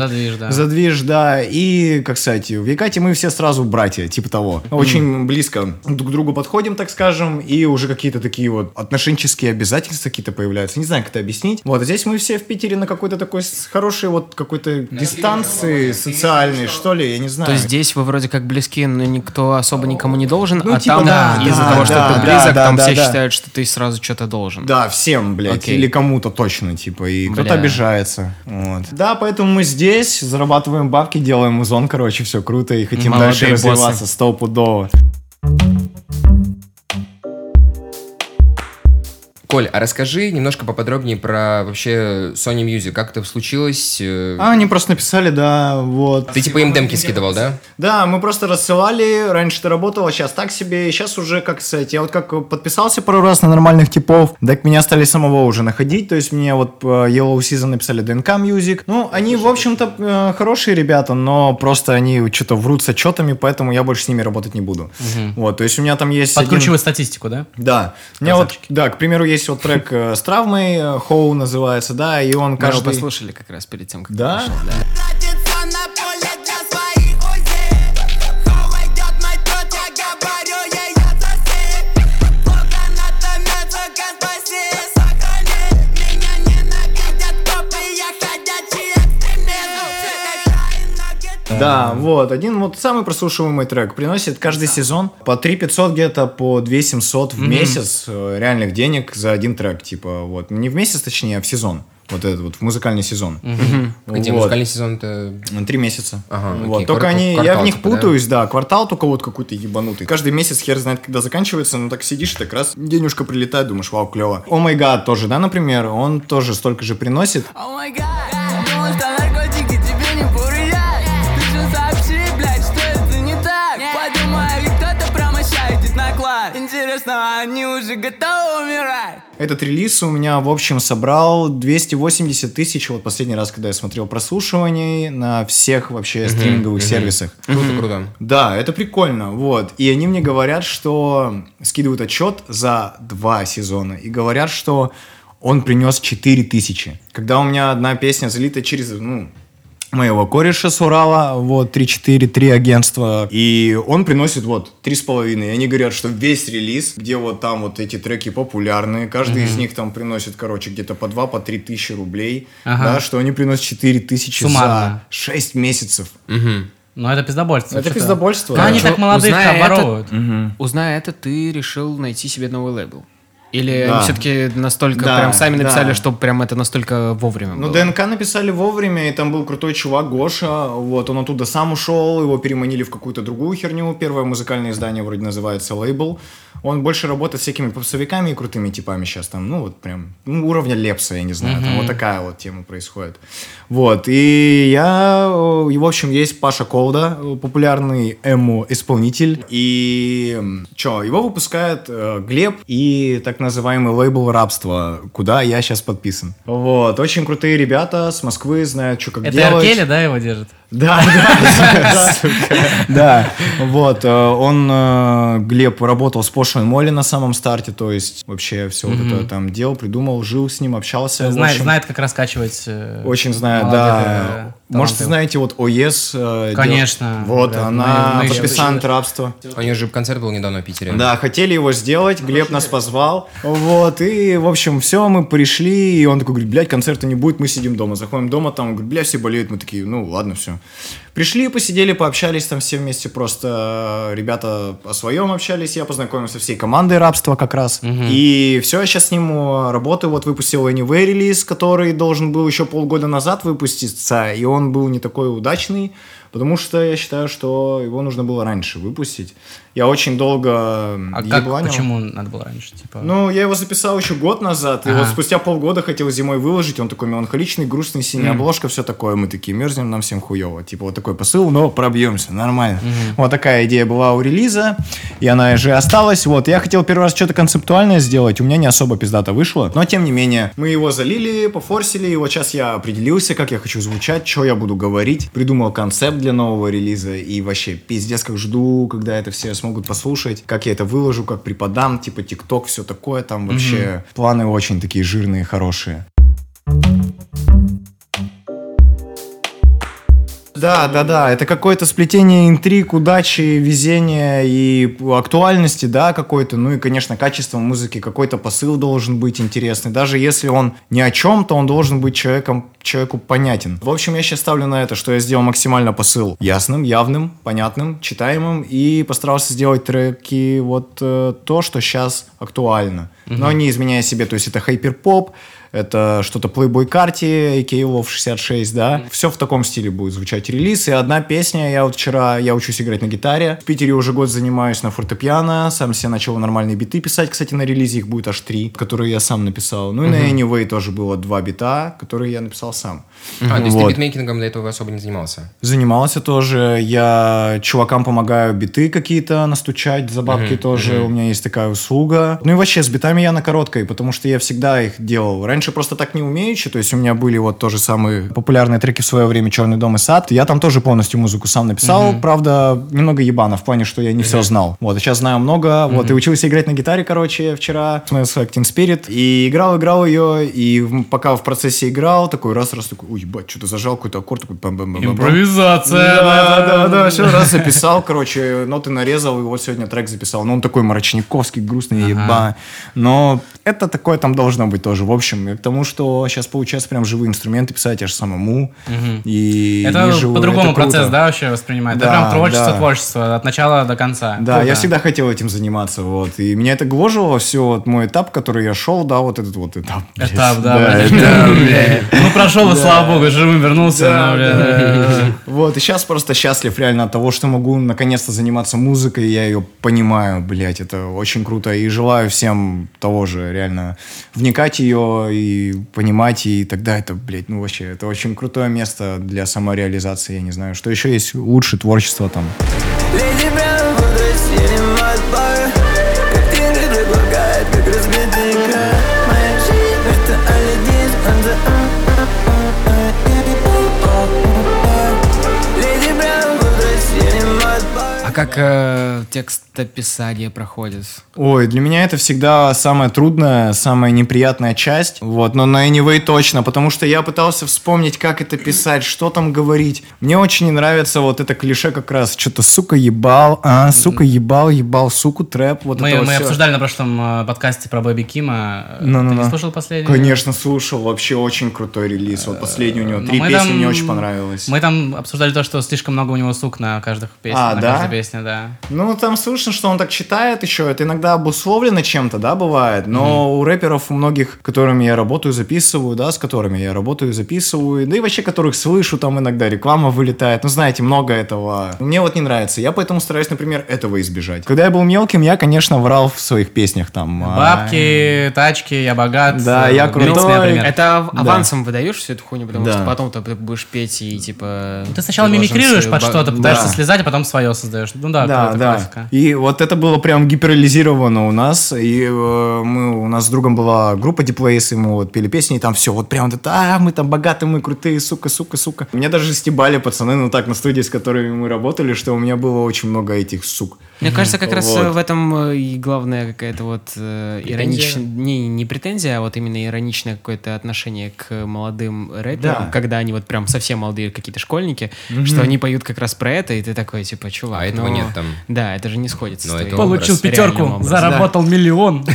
Задвиж, да. И, как сказать, в Екате мы все сразу братья, типа того. Очень близко друг к другу подходим, так скажем, и уже какие-то такие вот отношенческие обязательства какие-то появляются. Не знаю, как это объяснить. Вот, а здесь мы все в Питере на какой-то такой хорошей вот какой-то дистанции социальной, что ли, я не знаю. То есть здесь вы вроде как близки, но никто особо никому не должен, ну, а типа, там из-за того, что ты близок, там все считают, что ты сразу что-то должен. Да, всем, блядь, или кому-то точно, типа, и кто-то обижается. Вот. Да, поэтому мы здесь зарабатываем бабки, делаем музон, короче, все круто, и хотим дальше развиваться стопудово. Коль, а расскажи немножко поподробнее про вообще Sony Music. Как это случилось? Они просто написали, да, вот. Ты типа им демки скидывал, да? Да, мы просто рассылали. Раньше это работало, сейчас так себе. Сейчас уже, как сказать, я вот как подписался пару раз на нормальных типов, так меня стали самого уже находить. То есть мне вот Yellow Season написали ДНК Music. Ну, они, в общем-то, хорошие ребята, но просто они что-то врут с отчетами, поэтому я больше с ними работать не буду. Угу. Вот, то есть у меня там есть... Подкручиваю статистику, да? Да. У меня вот, да, к примеру, есть вот трек с травмой, How называется, да, и он каждый... Мы его послушали как раз перед тем, как да? Пришел, да. Да, вот, один вот самый прослушиваемый трек приносит каждый сезон по 3500 где-то, по 2700 в месяц реальных денег за один трек, типа, вот, не в месяц, точнее, а в сезон. Вот этот вот, в музыкальный сезон. Где музыкальный сезон-то? 3 месяца. Ага, вот. Окей. Только они, квартал, я в них типа, путаюсь, да? Да, квартал только вот какой-то ебанутый. Каждый месяц хер знает, когда заканчивается, но так сидишь, так раз денежка прилетает, думаешь, вау, клево. О май гад тоже, да, например, он тоже столько же приносит. О май гад! Интересно, они уже готовы умирать. Этот релиз у меня, в общем, собрал 280 тысяч. Вот последний раз, когда я смотрел прослушивания на всех вообще стриминговых сервисах. Круто-круто. Да, это прикольно, вот. И они мне говорят, что скидывают отчет за 2 сезона. И говорят, что он принес 4000. Когда у меня одна песня залита через, моего кореша с Урала, вот, 3-4-3 агентства, и он приносит, вот, 3,5, и они говорят, что весь релиз, где вот там вот эти треки популярные, каждый из них там приносит, короче, где-то по 2-3 тысячи рублей, да, что они приносят 4000 за 6 месяцев. Ну, это пиздобольство. Это что-то. Пиздобольство. Да, они так молодых оборовывают. Узная это, ты решил найти себе новый лейбл. Или да. все-таки настолько да, прям сами написали, да. что прям это настолько вовремя было? Ну, ДНК написали вовремя, и там был крутой чувак Гоша, вот, он оттуда сам ушел, его переманили в какую-то другую херню, первое музыкальное издание вроде называется «Лейбл». Он больше работает с всякими попсовиками и крутыми типами сейчас там, ну, вот прям, ну, уровня Лепса, я не знаю, там вот такая вот тема происходит. Вот, и я, в общем, есть Паша Колда, популярный эмо-исполнитель, и что, его выпускает Глеб и так называемый лейбл «Рабство», куда я сейчас подписан. Вот, очень крутые ребята с Москвы, знают, что как делать. Это Р. Келли, да, его держит? Да, да, да, вот, он, Глеб, работал с Пошей Молли на самом старте, то есть вообще все вот это там делал, придумал, жил с ним, общался. Знает, как раскачивать. Очень знает, да. Может, знаете, вот ОЕС. Конечно. Вот, она подписант «Рабства». У нее же концерт был недавно в Питере. Да, хотели его сделать, Глеб нас позвал, вот, и, в общем, все, мы пришли, и он такой, блядь, концерта не будет, мы сидим дома, заходим дома, там, блядь, все болеют, мы такие, ну, ладно, все. Пришли, посидели, пообщались там все вместе, просто ребята о своем общались, я познакомился со всей командой «Рабства» как раз, и все, я сейчас с ним работаю, вот выпустил Anyway релиз, который должен был еще полгода назад выпуститься, и он был не такой удачный, потому что я считаю, что его нужно было раньше выпустить. Я очень долго ебланил. А почему надо было раньше? Типа... Ну, я его записал еще год назад, и вот спустя полгода хотел зимой выложить, он такой меланхоличный, грустный, синяя обложка, все такое, мы такие мерзнем, нам всем хуево. Типа вот такой посыл, но пробьемся, нормально. Вот такая идея была у релиза, и она же осталась. Вот, я хотел первый раз что-то концептуальное сделать, у меня не особо пиздато вышло, но тем не менее, мы его залили, пофорсили, и вот сейчас я определился, как я хочу звучать, что я буду говорить, придумал концепт для нового релиза, и вообще пиздец как жду, когда это все смогут послушать, как я это выложу, как преподам, типа ТикТок, все такое, там вообще планы очень такие жирные, хорошие. Да, это какое-то сплетение интриг, удачи, везения и актуальности, да, какой-то, ну и, конечно, качество музыки, какой-то посыл должен быть интересный, даже если он ни о чем, то он должен быть человеку понятен. В общем, я сейчас ставлю на это, что я сделал максимально посыл ясным, явным, понятным, читаемым и постарался сделать треки вот то, что сейчас актуально, но не изменяя себе, то есть это хайпер-поп, это что-то Playboy Carti, a.k.a. Love 66, да. Все в таком стиле будет звучать релиз. И одна песня, я вот вчера, я учусь играть на гитаре, в Питере уже год занимаюсь на фортепиано, сам себе начал нормальные биты писать, кстати, на релизе их будет аж 3, которые я сам написал. Ну и на Anyway тоже было 2 бита, которые я написал сам. То есть ты битмейкингом для этого особо не занимался? Занимался тоже, я чувакам помогаю биты какие-то настучать за бабки тоже, у меня есть такая услуга. Ну и вообще с битами я на короткой, потому что я всегда их делал. Раньше просто так не умеючи, то есть у меня были вот тоже самые популярные треки в свое время «Черный дом» и «Сад». Я там тоже полностью музыку сам написал, правда, немного ебано, в плане, что я не все знал. Вот, сейчас знаю много, вот, и учился играть на гитаре, короче, вчера, смотрел Acting Spirit, и играл ее, и пока в процессе играл, такой раз, такой, ой, ебать, что-то зажал какой-то аккорд, такой бам-бам-бам-бам. Импровизация! Да, все, раз записал, короче, ноты нарезал, и вот сегодня трек записал. Но он такой мрачниковский, грустный, еба. Но это такое там должно быть тоже, в общем, к тому, что сейчас получается прям живые инструменты писать аж самому. И это по-другому процесс, да, вообще воспринимает? Да, это прям творчество, от начала до конца. Да, круто. Я всегда хотел этим заниматься, вот. И меня это гложило все, вот мой этап, который я шел, да, вот этот вот этап. Ну, прошел, и слава богу, живым вернулся. Вот, и сейчас просто счастлив реально от того, что могу наконец-то заниматься музыкой, я ее понимаю, блядь, это очень круто. И желаю всем того же, реально, вникать в ее и понимать, и тогда это, блядь, ну вообще, это очень крутое место для самореализации, я не знаю, что еще есть лучше творчества там. А как текстописание проходит? Ой, для меня это всегда самая трудная, самая неприятная часть. Вот, но на Anyway точно, потому что я пытался вспомнить, как это писать, что там говорить. Мне очень не нравится вот это клише как раз. Что-то сука ебал, сука ебал, суку трэп. Вот мы это мы обсуждали на прошлом подкасте про Бэби Кима. Ты не слушал последний? Конечно, слушал. Вообще очень крутой релиз. Вот последний у него 3 песни мне очень понравилось. Мы там обсуждали то, что слишком много у него сук на каждых песнях. Ну, там слышно, что он так читает еще. Это иногда обусловлено чем-то, да, бывает. Но у рэперов, у многих, которыми я работаю, записываю, да, с которыми я работаю, записываю, да и вообще, которых слышу, там иногда реклама вылетает. Ну, знаете, много этого. Мне вот не нравится. Я поэтому стараюсь, например, этого избежать. Когда я был мелким, я, конечно, врал в своих песнях там. Бабки, тачки, я богат. Да, я крутой. Это авансом выдаешь всю эту хуйню, потому что потом ты будешь петь и типа... Ты сначала мимикрируешь под что-то, пытаешься слезать, а потом свое создаешь. Ну да, да. Классика. И вот это было прям гиперализировано у нас. И у нас с другом была группа Deep Place, и мы вот пели песни, и там все, вот прям вот это, мы там богатые, мы крутые, сука. Меня даже стебали пацаны, ну так, на студии, с которыми мы работали, что у меня было очень много этих сук. Мне кажется, как раз в этом и главная какая-то вот ироничная... Не претензия, а вот именно ироничное какое-то отношение к молодым рэперам, когда они вот прям совсем молодые какие-то школьники, что они поют как раз про это, и ты такой, типа, чувак, этого нет там. Да, это же не сходится. Получил 5, заработал 1 миллион.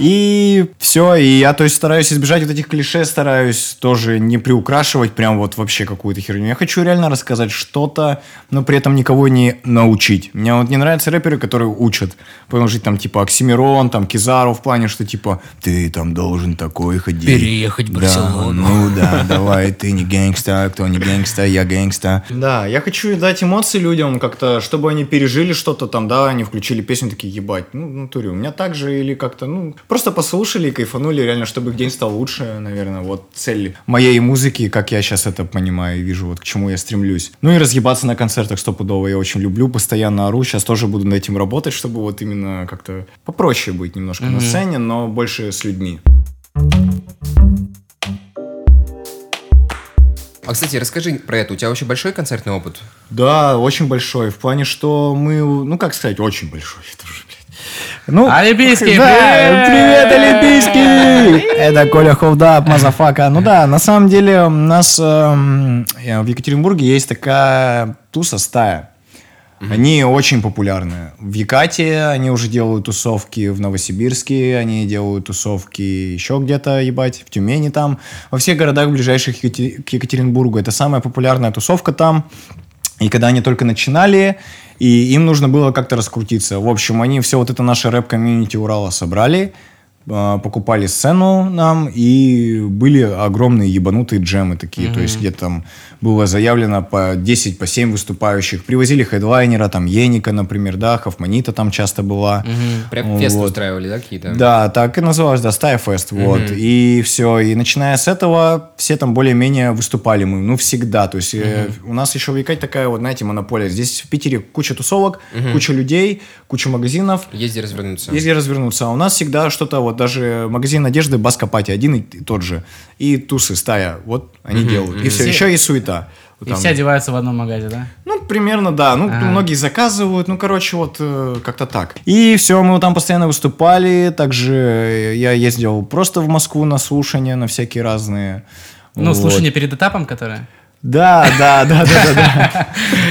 И все, и я, то есть, стараюсь избежать вот этих клише, стараюсь тоже не приукрашивать прям вот вообще какую-то херню. Я хочу реально рассказать что-то, но при этом никого не научить. Мне вот не нравятся рэперы, которые учат. Потому что там типа Оксимирон, там Кизару, в плане, что типа ты там должен такой ходить. Переехать в Барселону. Да, ну да, давай, ты не гэнгста, кто не гэнгста, я гэнгста. Да, я хочу дать эмоции людям как-то, чтобы они пережили что-то там, да, они включили песню, такие, ебать, ну, в натуре, у меня так же, или как-то, ну... Просто послушали и кайфанули, реально, чтобы их день стал лучше, наверное, вот цель моей музыки, как я сейчас это понимаю и вижу, вот к чему я стремлюсь. Ну и разъебаться на концертах стопудово я очень люблю, постоянно ору, сейчас тоже буду над этим работать, чтобы вот именно как-то попроще быть немножко на сцене, но больше с людьми. А, кстати, расскажи про это. У тебя вообще большой концертный опыт? Да, очень большой, в плане, что мы, ну как сказать, очень большой, это же, блядь. Ну, Олимпийский! Да, привет, Олимпийский! Это Коля Холдап, мазафака. Ну да, на самом деле у нас в Екатеринбурге есть такая туса стая. Они очень популярны. В Якате они уже делают тусовки, в Новосибирске они делают тусовки еще где-то, ебать, в Тюмени там. Во всех городах ближайших к Екатеринбургу. Это самая популярная тусовка там. И когда они только начинали... И им нужно было как-то раскрутиться. В общем, они все вот это наше рэп-комьюнити Урала собрали, покупали сцену нам, и были огромные ебанутые джемы такие, mm-hmm. то есть где-то там было заявлено по 10, по 7 выступающих, привозили хедлайнера, там Еника, например, да, Хофманита там часто была. Mm-hmm. Прям вот. Фест устраивали, да, какие-то? Да, так и называлось, да, Стайфест, mm-hmm. вот, и все, и начиная с этого все там более-менее выступали мы, ну, всегда, то есть mm-hmm. У нас еще в Якать такая вот, знаете, монополия, здесь в Питере куча тусовок, mm-hmm. куча людей, куча магазинов. Есть где развернуться, а у нас всегда что-то вот. Даже магазин одежды Баскопати один и тот же. И тусы, стая. Вот они mm-hmm. делают. Mm-hmm. И все, еще и суета. И все одеваются в одном магазине, да? Ну, примерно, да. Ну, многие заказывают. Ну, короче, вот как-то так. И все, мы там постоянно выступали. Также я ездил просто в Москву на слушания, на всякие разные. Ну, вот. Слушания перед этапом, которые... Да.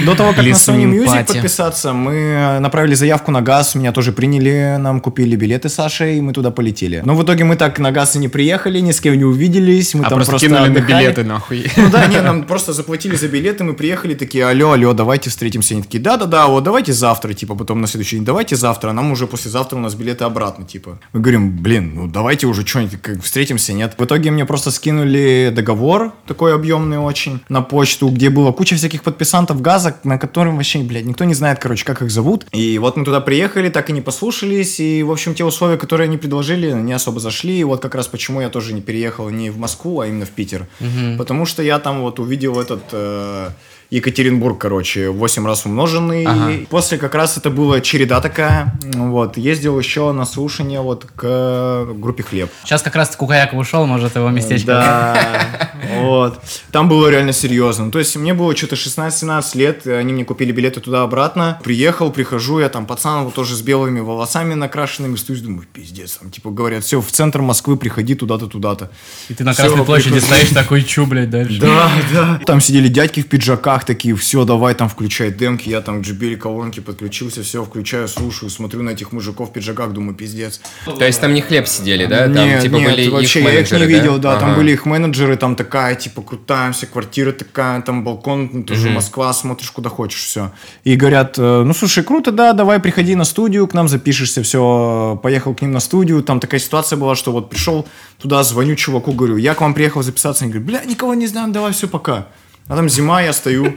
До того, как на Sony Music подписаться, мы направили заявку на ГАЗ, меня тоже приняли, нам купили билеты с Сашей, и мы туда полетели. Но в итоге мы так на ГАЗ и не приехали, ни с кем не увиделись, мы там просто кинули отдыхали. На билеты, нахуй. Ну да, не, нам просто заплатили за билеты, мы приехали, такие, алло, давайте встретимся. Они такие, да, вот давайте завтра, типа, потом на следующий день, давайте завтра, а нам уже послезавтра у нас билеты обратно, типа. Мы говорим, блин, ну давайте уже что-нибудь, встретимся, нет. В итоге мне просто скинули договор, такой объемный очень, на почту, где была куча всяких подписантов газа, на котором вообще, блядь, никто не знает, короче, как их зовут. И вот мы туда приехали, так и не послушались, и, в общем, те условия, которые они предложили, не особо зашли, и вот как раз почему я тоже не переехал не в Москву, а именно в Питер. Угу. Потому что я там вот увидел этот... Екатеринбург, короче, 8 раз умноженный. Ага. После как раз это была череда такая. Вот. Ездил еще на слушание вот к группе «Хлеб». Сейчас как раз Кукаяк ушел, может, его местечко. Да, вот. Там было реально серьезно. То есть мне было что-то 16-17 лет, они мне купили билеты туда-обратно. Прихожу, я там пацан вот тоже с белыми волосами накрашенными, стою, думаю, пиздец. Там типа говорят, все, в центр Москвы приходи туда-то, туда-то. И ты на Красной площади стоишь такой, чу, блядь, дальше. Да. Там сидели дядьки в пиджаках, такие, все, давай, там, включай демки, я там JBL колонки подключился, все, включаю, слушаю, смотрю на этих мужиков в пиджаках, думаю, пиздец. То есть там не «Хлеб» сидели, да? Там, нет, типа, нет, были вообще, их менеджеры, я их не видел, да, там были их менеджеры, там такая, типа, крутая, вся квартира такая, там балкон, тоже Москва, смотришь, куда хочешь, все. И говорят, ну, слушай, круто, да, давай, приходи на студию, к нам запишешься, все, поехал к ним на студию, там такая ситуация была, что вот пришел туда, звоню чуваку, говорю, я к вам приехал записаться, они говорят, бля, никого не знаем, давай, все, пока. А там зима, я стою,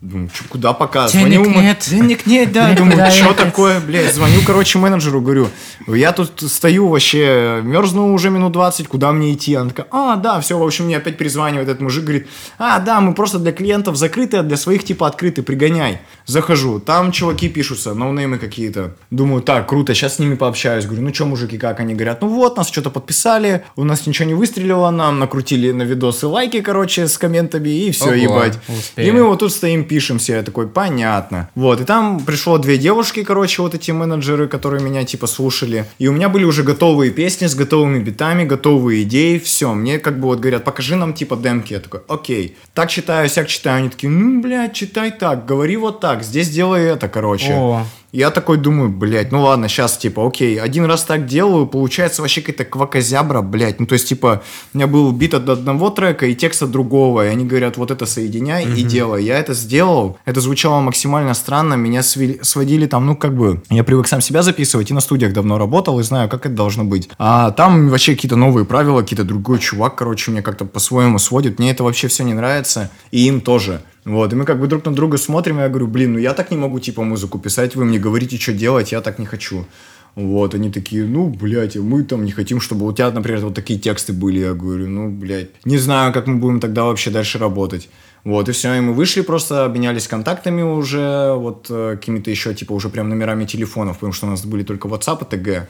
думаю, куда пока? Денег нет, да. Думаю, что такое, блядь, звоню, короче, менеджеру, говорю, я тут стою вообще, мерзну уже минут 20, куда мне идти? Она такая, да, все, в общем, мне опять перезванивает этот мужик, говорит, да, мы просто для клиентов закрыты, а для своих типа открыты, пригоняй. Захожу, там чуваки пишутся, ноунеймы какие-то. Думаю, так, круто, сейчас с ними пообщаюсь. Говорю, ну что, мужики, как? Они говорят, ну вот, нас что-то подписали, у нас ничего не выстрелило, нам накрутили на видосы лайки, короче, с комментами, и все, ого, ебать. Успели. И мы вот тут стоим, пишем все, я такой, понятно. Вот, и там пришло две девушки, короче, вот эти менеджеры, которые меня типа слушали. И у меня были уже готовые песни с готовыми битами, готовые идеи, все. Мне как бы вот говорят, покажи нам типа демки. Я такой, окей. Так читаю, сяк читаю. Они такие, ну, блядь, читай так, говори вот так. Здесь делай это, короче. О. Я такой думаю, блядь, ну ладно, сейчас, типа, окей, один раз так делаю, получается вообще какая-то квакозябра, блядь, ну то есть, типа, у меня был бит от одного трека и текст от другого, и они говорят, вот это соединяй и делай, я это сделал, это звучало максимально странно, меня сводили там, ну как бы, я привык сам себя записывать и на студиях давно работал, и знаю, как это должно быть, а там вообще какие-то новые правила, какие-то другой чувак, короче, мне как-то по-своему сводит, мне это вообще все не нравится, и им тоже. Вот, и мы как бы друг на друга смотрим, и я говорю, блин, ну я так не могу, типа, музыку писать, вы мне говорите, что делать, я так не хочу. Вот, они такие, ну, блядь, мы там не хотим, чтобы у тебя, например, вот такие тексты были. Я говорю, ну, блядь, не знаю, как мы будем тогда вообще дальше работать. Вот, и все, и мы вышли, просто обменялись контактами уже, вот, какими-то еще, типа, уже прям номерами телефонов, потому что у нас были только WhatsApp и ТГ.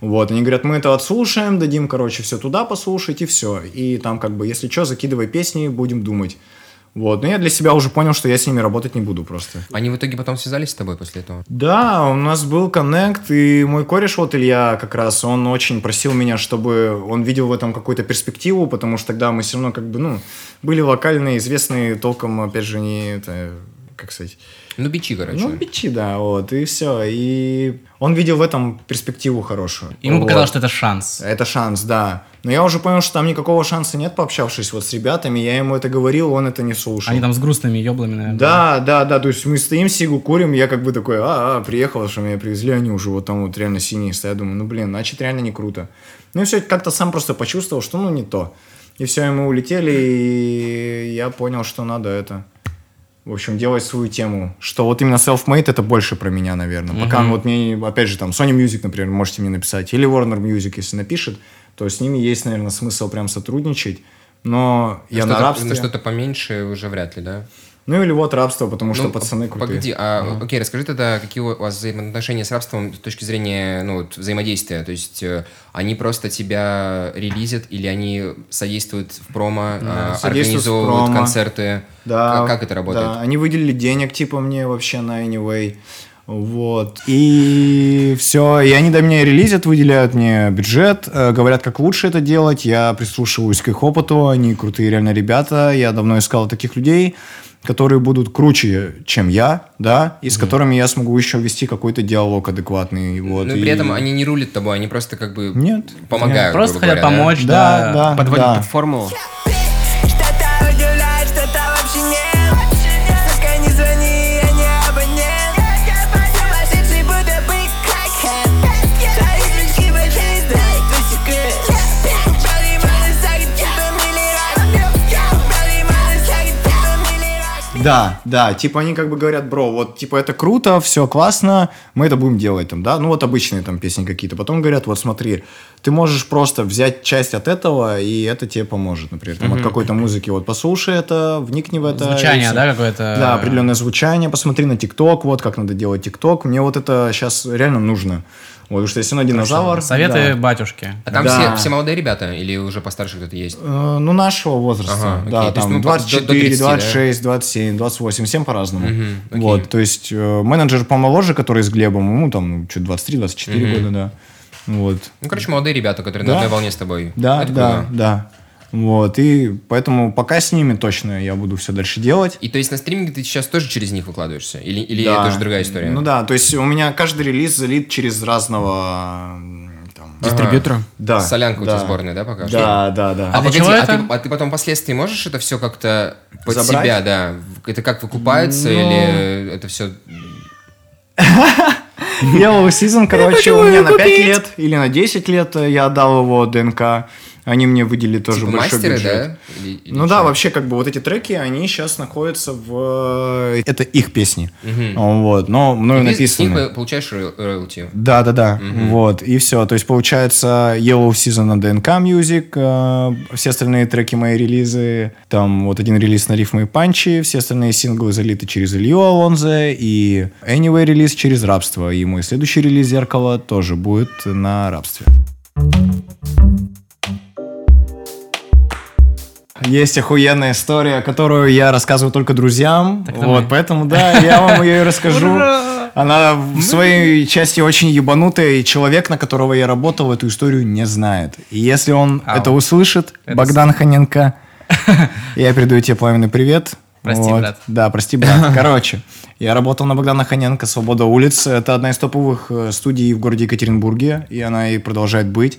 Вот, они говорят, мы это отслушаем, дадим, короче, все туда послушать, и все. И там, как бы, если что, закидывай песни, будем думать. Вот, но я для себя уже понял, что я с ними работать не буду просто. Они в итоге потом связались с тобой после этого? Да, у нас был коннект, и мой кореш, вот Илья как раз, он очень просил меня, чтобы он видел в этом какую-то перспективу, потому что тогда мы все равно как бы, ну, были локальные, известные, толком, опять же, не это... как сказать... Ну, бичи, короче. Ну, бичи, да, вот, и все. И он видел в этом перспективу хорошую. Ему показалось, что это шанс. Это шанс, да. Но я уже понял, что там никакого шанса нет, пообщавшись вот с ребятами. Я ему это говорил, он это не слушал. Они там с грустными ёблами, наверное. Да, да, да, то есть мы стоим, сигу курим, я как бы такой, приехал, что меня привезли, они уже вот там вот реально синие стоят. Я думаю, ну, блин, значит, реально не круто. Ну, и все, как-то сам просто почувствовал, что, ну, не то. И все, и мы улетели, и я понял, что надо это, в общем, делать свою тему. Что вот именно self-made — это больше про меня, наверное. Mm-hmm. Пока вот мне, опять же, там, Sony Music, например, можете мне написать, или Warner Music, если напишет, то с ними есть, наверное, смысл прям сотрудничать. Но я что-то, на рабстве... Ну, что-то поменьше уже вряд ли, да? Ну, или вот рабство, потому что пацаны крутые. Погоди, окей, расскажи тогда, какие у вас взаимоотношения с рабством с точки зрения взаимодействия? То есть они просто тебя релизят или они содействуют в промо, организовывают в промо. Концерты? Да. Как это работает? Да, они выделили денег типа мне вообще на Anyway. Вот. И все. И они до меня релизят, выделяют мне бюджет, говорят, как лучше это делать. Я прислушиваюсь к их опыту. Они крутые реально ребята. Я давно искал таких людей, которые будут круче, чем я, да, и с которыми я смогу еще вести какой-то диалог адекватный. Вот, при этом они не рулят тобой, они просто как бы помогают. Просто хотят помочь, да, подводить под формулу. Да, да, типа они как бы говорят, бро, вот типа это круто, все классно, мы это будем делать там, да, ну вот обычные там песни какие-то, потом говорят, вот смотри, ты можешь просто взять часть от этого, и это тебе поможет, например, там от какой-то музыки, вот послушай это, вникни в это. Звучание, да, какое-то? Да, определенное звучание, посмотри на ТикТок, вот как надо делать ТикТок, мне вот это сейчас реально нужно. Вот, потому что если он динозавр... Советы батюшки. А там все молодые ребята или уже постарше кто-то есть? Ну, нашего возраста. Ага, да, там 24, 30, 26, 27, 28, всем по-разному. Вот, то есть менеджер помоложе, который с Глебом, ему там 23-24 года, да. Вот. Ну, короче, молодые ребята, которые на одной волне с тобой. Да, да, да. Вот, и поэтому пока с ними точно я буду все дальше делать. И то есть на стриминге ты сейчас тоже через них выкладываешься? Или да. Это уже другая история? Ну да, то есть у меня каждый релиз залит через разного... Дистрибьютора? Да. Солянка у тебя сборная, да, пока? Да, да, да. А погоди, ты потом впоследствии можешь это все как-то под себя, да? Это как выкупается или это все... Yellow Season, короче, у меня на 5 лет или на 10 лет я отдал его ДНК. Они мне выделили тоже типа большой мастеры, бюджет. Да? Или ну да, вообще как бы вот эти треки, они сейчас находятся в... Это их песни. Вот, но мною написаны. Ты получаешь роялти. Да, да, да. Вот, и все. То есть получается Yellow Season на ДНК Music, все остальные треки мои релизы, там вот один релиз на Рифмы и Панчи, все остальные синглы залиты через Илью Алонзе, и Anyway релиз через Рабство. И мой следующий релиз «Зеркало» тоже будет на Рабстве. Есть охуенная история, которую я рассказываю только друзьям. Так вот, поэтому, да, я вам ее и расскажу. Ура! Она в своей части очень ебанутая, и человек, на которого я работал, эту историю не знает. И если он это услышит, Богдан Ханенко, я передаю тебе пламенный привет. Прости, брат. Да, прости, брат. Короче, я работал на Богдана Ханенко, «Свобода улиц». Это одна из топовых студий в городе Екатеринбурге, и она и продолжает быть.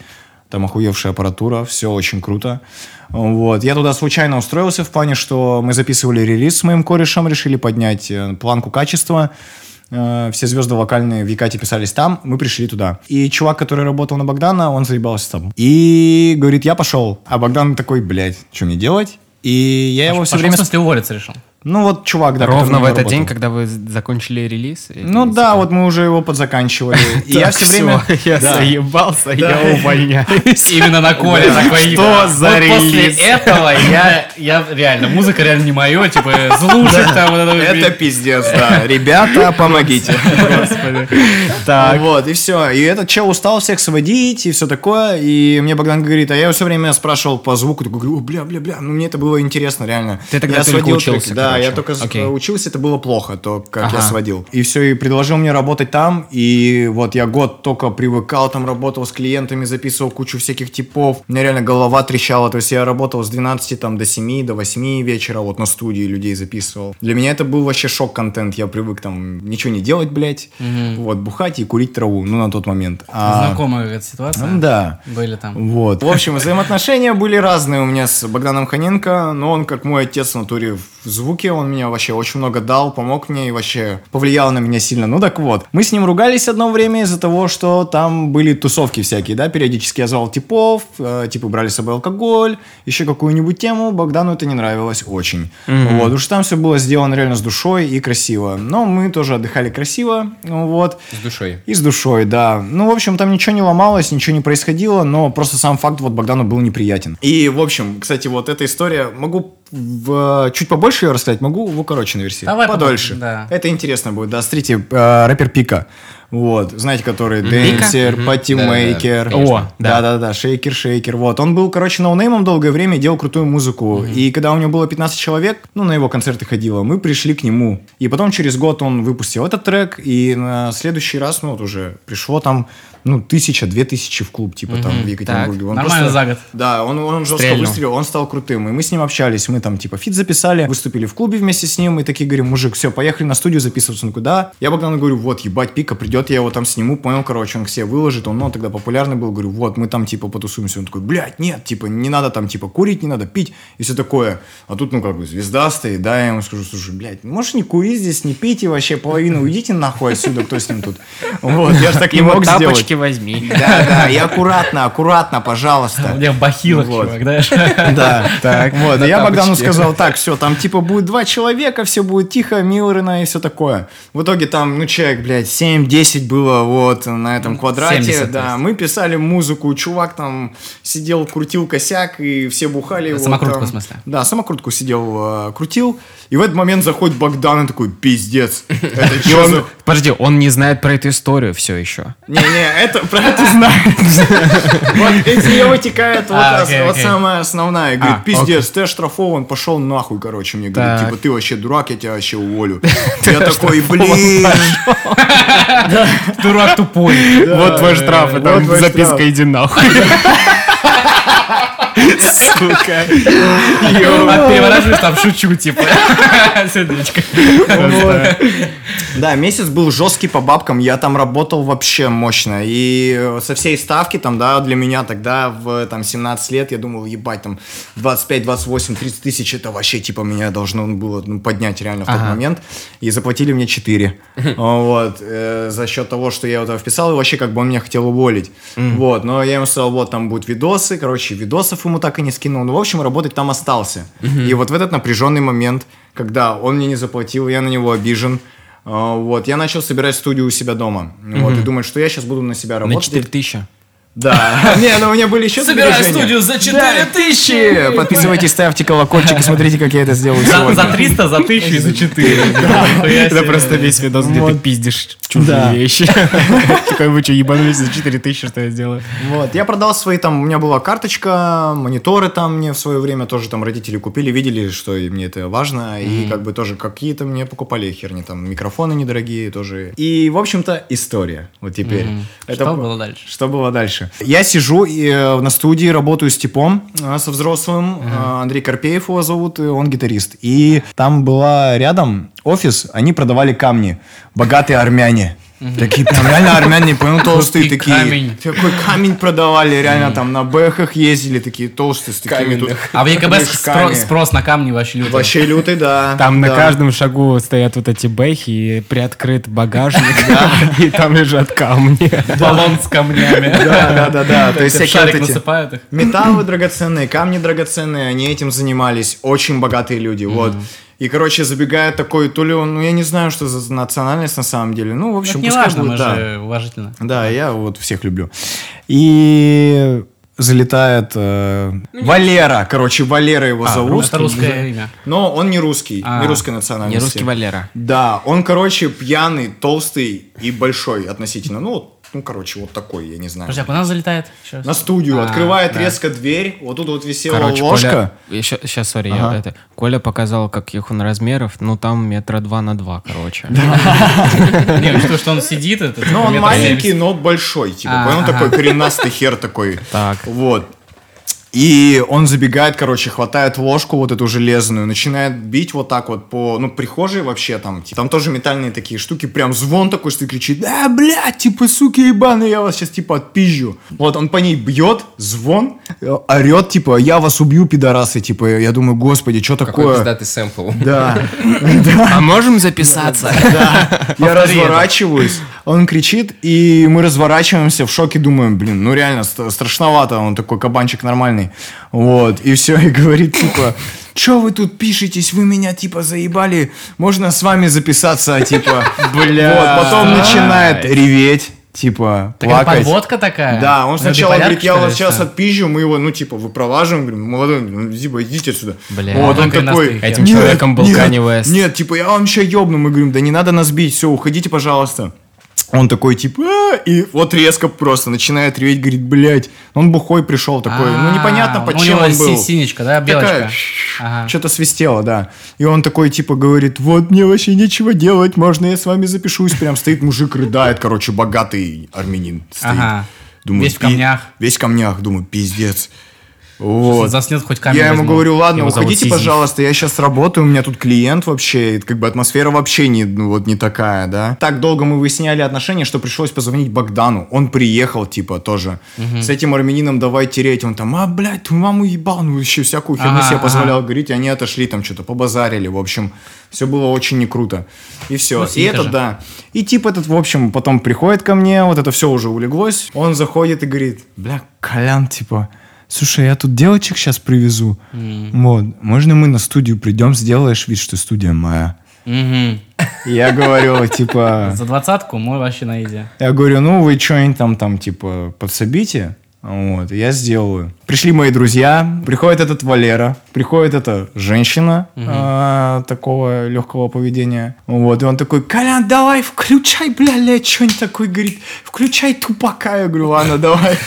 Там охуевшая аппаратура, все очень круто. Вот. Я туда случайно устроился в плане, что мы записывали релиз с моим корешем, решили поднять планку качества. Все звезды локальные в Якате писались там, мы пришли туда. И чувак, который работал на Богдана, он заебался там. И говорит, я пошел. А Богдан такой, блядь, что мне делать? И я его все время... В смысле, уволиться решил? Ну, вот чувак, да. Ровно в этот день, когда вы закончили релиз? Ну, да, вот мы уже его подзаканчивали. И я все время... Я заебался, я увольняюсь. Именно на Коле такой... Что за релиз? После этого я реально... Музыка реально не моё, типа, слушать там... Это пиздец, да. Ребята, помогите. Господи. Так. Вот, и все. И этот чел устал всех сводить, и все такое. И мне Богдан говорит, а я его все время спрашивал по звуку, такой, бля-бля-бля. Ну, мне это было интересно, реально. Ты тогда только учился, Да, короче. Я только учился, это было плохо, то, как я сводил. И все, и предложил мне работать там, и вот я год только привыкал, там работал с клиентами, записывал кучу всяких типов. У меня реально голова трещала, то есть я работал с 12 там, до 7, до 8 вечера, вот на студии людей записывал. Для меня это был вообще шок-контент, я привык там ничего не делать, блять, вот, бухать и курить траву, ну, на тот момент. Знакомая эта ситуация? Да. Были там. Вот. В общем, взаимоотношения были разные у меня с Богданом Ханенко, но он, как мой отец в натуре в звуке, он меня вообще очень много дал, помог мне и вообще повлиял на меня сильно. Ну так вот, мы с ним ругались одно время из-за того, что там были тусовки всякие, да, периодически я звал типов, типы брали с собой алкоголь, еще какую-нибудь тему, Богдану это не нравилось очень. Вот, уж там все было сделано реально с душой и красиво. Но мы тоже отдыхали красиво, вот. С душой. И с душой, да. Ну, в общем, там ничего не ломалось, ничего не происходило, но просто сам факт вот Богдану был неприятен. И, в общем, кстати, вот эта история, могу чуть побольше ее рассказать, могу в укороченной версии. Давай подольше. Да. Это интересно будет, да, смотрите, рэпер Пика. Вот, знаете, который Денсер, Патимейкер. Да-да-да, Шейкер. Вот, он был, короче, ноунеймом долгое время и делал крутую музыку. И когда у него было 15 человек, ну, на его концерты ходило, мы пришли к нему. И потом через год он выпустил этот трек, и на следующий раз, ну, вот уже пришло там, ну, 1000-2000 в клуб, типа, там, в Екатеринбурге. Он нормально просто, за год. Да, он жестко выстрелил, он стал крутым. И мы с ним общались, мы там, типа, фит записали, выступили в клубе вместе с ним, и такие говорим, мужик, все, поехали на студию записываться. Он такой, да. Я Богдану говорю, вот, ебать, Пика придет, я его там сниму, понял, короче, он к себе выложит, он, ну, тогда популярный был, говорю, вот, мы там, типа, потусуемся, он такой, блядь, нет, типа, не надо там, типа, курить, не надо пить, и все такое, а тут, ну, как бы, звезда стоит, да, я ему скажу, слушай, блядь, можешь не курить здесь, не пить, и вообще половину уйдите нахуй отсюда, кто с ним тут, вот, я же так не мог сделать. Его тапочки возьми. Да, и аккуратно, пожалуйста. У меня бахилок, чувак, да? Да, так, вот, я Богдану сказал, так, все, там, типа, будет 2 человека, все будет тихо, Милрена и все такое. В итоге там, ну, человек, блядь, 7-10 было вот на этом квадрате, 70, да, мы писали музыку, чувак там сидел, крутил косяк, и все бухали. Вот, самокрутку, там, в смысле? Да, самокрутку сидел, крутил, и в этот момент заходит Богдан и такой, пиздец. Подожди, он не знает про эту историю все еще? Не, про это знает. Вот из нее вытекает вот самая основная. Говорит, пиздец, ты оштрафован, пошел нахуй, короче. Мне говорит, типа, ты вообще дурак, я тебя вообще уволю. Я такой, блин... Дурак тупой. Вот твой штраф, и там записка «Иди нахуй». Сука. А переворачиваешь, там шучу, типа. Сердечко. Да, месяц был жесткий по бабкам. Я там работал вообще мощно. И со всей ставки, там, да, для меня тогда в там, 17 лет я думал, ебать, там 25, 28, 30 тысяч, это вообще, типа, меня должно было поднять реально в тот момент. И заплатили мне 4. Вот. За счет того, что я его вписал, и вообще, как бы он меня хотел уволить. Вот. Но я ему сказал, вот, там будут видосы. Короче, видосов ему так и не скинул. Ну, в общем, работать там остался. И вот в этот напряженный момент, когда он мне не заплатил, я на него обижен. Вот, я начал собирать студию у себя дома. Вот, и думать, что я сейчас буду на себя работать. На 4000. Да. Не, но у меня были еще сбережения. Собираю студию за 4000. Подписывайтесь, ставьте колокольчик и смотрите, как я это сделаю сегодня. За 300, за 1000 и за 4. Это просто весь видос, где ты пиздишь чужие вещи. Такой, вы что, ебанулись за 4000, что я сделаю? Вот, я продал свои там, у меня была карточка, мониторы там мне в свое время тоже там родители купили, видели, что мне это важно, и как бы тоже какие-то мне покупали херни, там микрофоны недорогие тоже. И, в общем-то, история. Вот теперь. Что было дальше? Что было дальше? Я сижу и на студии работаю с типом, со взрослым. Андрей Карпеев его зовут, он гитарист. И там была рядом офис, они продавали камни. Богатые армяне. Такие прям реально армяне, понял, толстые такие. Камень. Такой камень продавали, реально там на бэхах ездили, такие толстые с такими тут. А в ЕКБ спрос на камни вообще лютый. Вообще лютый, да. Там на каждом шагу стоят вот эти бэхи, и приоткрыт багажник, и там лежат камни. Баллон с камнями. Да. То есть всякие вот эти металлы драгоценные, камни драгоценные, они этим занимались. Очень богатые люди, вот. И, короче, забегает такой, то ли он, ну, я не знаю, что за национальность на самом деле. Ну, в общем, это пускай важно, будет, да. Уважительно. Да, я вот всех люблю. И залетает Валера. Короче, Валера его зовут. Это русское имя. Но он не русский, не русской национальности. Не русский Валера. Да, он, короче, пьяный, толстый и большой относительно. Ну, Ну, короче, вот такой, я не знаю. Подожди, а куда он залетает? Сейчас. На студию, открывает резко дверь, вот тут вот висела ложка. Сейчас, сори, Коля показал, каких он размеров, ну, там 2 метра на 2, короче. Не, что он сидит, это... Ну, он маленький, но большой, типа, он такой коренастый хер такой, вот. И он забегает, короче, хватает ложку вот эту железную, начинает бить вот так вот по... Ну, прихожей вообще там. Там тоже метальные такие штуки. Прям звон такой, что ты кричишь: да, блядь, типа, суки ебаные, я вас сейчас, типа, отпизжу. Вот, он по ней бьет, звон, орет, типа, я вас убью, пидорасы, типа. Я думаю, господи, что такое? Какой пиздатый сэмпл. Да. А можем записаться? Да. Я разворачиваюсь. Он кричит, и мы разворачиваемся в шоке, думаем, блин, ну реально страшновато, он такой кабанчик нормальный, вот, и все, и говорит, типа, что вы тут пишетесь, вы меня, типа, заебали, можно с вами записаться, типа, бля, вот, потом начинает реветь, типа, плакать. Подводка такая? Да, он сначала говорит, я вас сейчас отпизжу, мы его, ну, типа, выпроваживаем, говорим, молодой, ну, типа, идите отсюда. Бля, вот он такой, этим человеком был Kanye West. Нет, типа, я вам сейчас ебну, мы говорим, да не надо нас бить, все, уходите, пожалуйста. Он такой, типа, и вот резко просто начинает реветь, говорит, блядь. Он бухой пришел такой, ну непонятно, под чем он был. Синичка, да, белочка? Что-то свистело, да. И он такой, типа, говорит, вот мне вообще нечего делать, можно я с вами запишусь? Прям стоит мужик, рыдает, короче, богатый армянин стоит. Весь в камнях. Весь в камнях, думаю, пиздец. Вот. Заснет, хоть камеру я возьму. Ему говорю, ладно, его уходите, пожалуйста, я сейчас работаю, у меня тут клиент вообще, как бы атмосфера вообще не, ну, вот не такая, да. Так долго мы выясняли отношения, что пришлось позвонить Богдану, он приехал, типа, тоже. С этим армянином давай тереть, он там, блядь, твою маму ебал, ну, еще всякую херню себе позволял говорить, и они отошли там что-то, побазарили, в общем, все было очень некруто. И все, ну, и это же. Да. И типа этот, в общем, потом приходит ко мне, вот это все уже улеглось, он заходит и говорит, бля, Колян, типа... Слушай, я тут девочек сейчас привезу. Вот. Можно мы на студию придем, сделаешь вид, что студия моя. Я говорю, типа... За 20-ку мы вообще на еде. Я говорю, ну вы что-нибудь там, типа, подсобите. Вот, я сделаю. Пришли мои друзья, приходит этот Валера, приходит эта женщина такого легкого поведения. Вот, и он такой, Колян, давай, включай, бля, что-нибудь такое, говорит, включай Тупака. Я говорю, ладно, давай.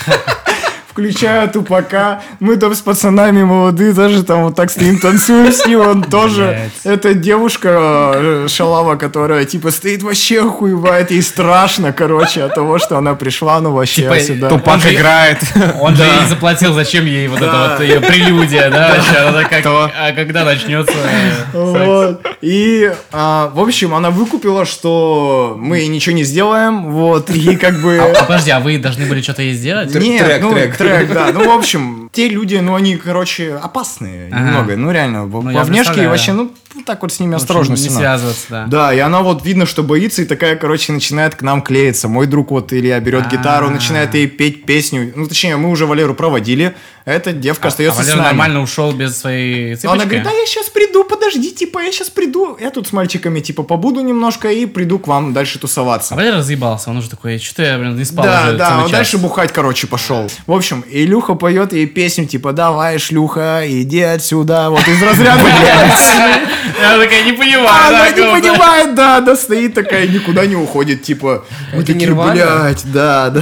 Включаю Тупака, мы там с пацанами молодые, даже там вот так с ним танцуем, с ним он тоже. Эта девушка шалава, которая типа стоит вообще охуевает, ей страшно, короче, от того, что она пришла, ну вообще типа, сюда. Тупак он играет. Он же ей заплатил, зачем ей вот это вот ее прелюдия, да? Она как, а когда начнется? Вот. И, в общем, она выкупила, что мы ничего не сделаем, вот, и как бы... Подожди, а вы должны были что-то ей сделать? Нет, ну... Трек, да. Ну, в общем, те люди, ну, они, короче, опасные немного. Ну, реально, во внешке вообще, ну, так вот с ними осторожно. Не связываться, да. Да, и она вот, видно, что боится, и такая, короче, начинает к нам клеиться. Мой друг вот Илья берет гитару, начинает ей петь песню. Ну, точнее, мы уже Валеру проводили. Эта девка остается с нами. Валера нормально ушел без своей цепочки? Она говорит, да, я сейчас приду, подожди, типа, я сейчас приду. Я тут с мальчиками, типа, побуду немножко и приду к вам дальше тусоваться. А Валера разъебался, он уже такой, что-то я, блин, не спал уже целый час. Да, он дальше бухать, короче, пошел. В общем, Илюха поет ей песню, типа, давай, шлюха, иди отсюда, вот из разряда. Она такая, не понимает. Она не понимает, да, стоит такая, никуда не уходит, типа, мы такие, блядь, да.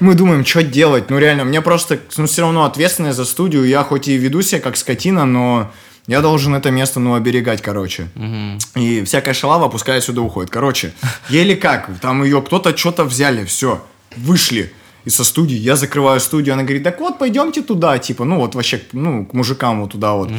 Мы думаем, что делать, ну реально, мне просто, ну все равно ответственность за студию, я хоть и веду себя как скотина, но... Я должен это место, ну, оберегать, короче. И всякая шалава, пускай сюда уходит. Короче, еле как, там ее кто-то что-то взяли, все, вышли. И со студии, я закрываю студию, она говорит, так вот, пойдемте туда, типа, ну, вот вообще, ну, к мужикам вот туда вот.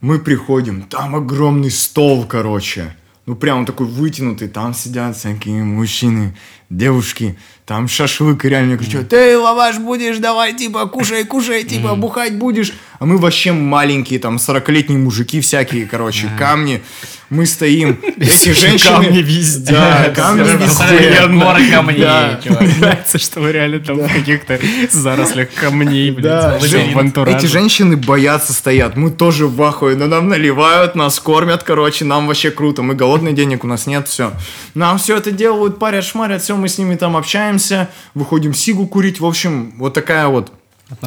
Мы приходим, там огромный стол, короче. Ну, прям он такой вытянутый, там сидят всякие мужчины, девушки, там шашлык, и реально кричат, ты лаваш будешь, давай, типа, кушай, типа, бухать будешь. А мы вообще маленькие, там, 40-летние мужики всякие, короче, камни. Мы стоим, эти женщины... Камни везде. Да, камни везде. Гора камней, чувак. Нравится, что вы реально там в каких-то зарослях камней, блядь, в антураже. Эти женщины боятся, стоят, мы тоже в ахуе, но нам наливают, нас кормят, короче, нам вообще круто, мы голодные, денег у нас нет, все. Нам все это делают, парят, шмарят, все, мы с ними там общаемся, выходим сигу курить, в общем, вот такая вот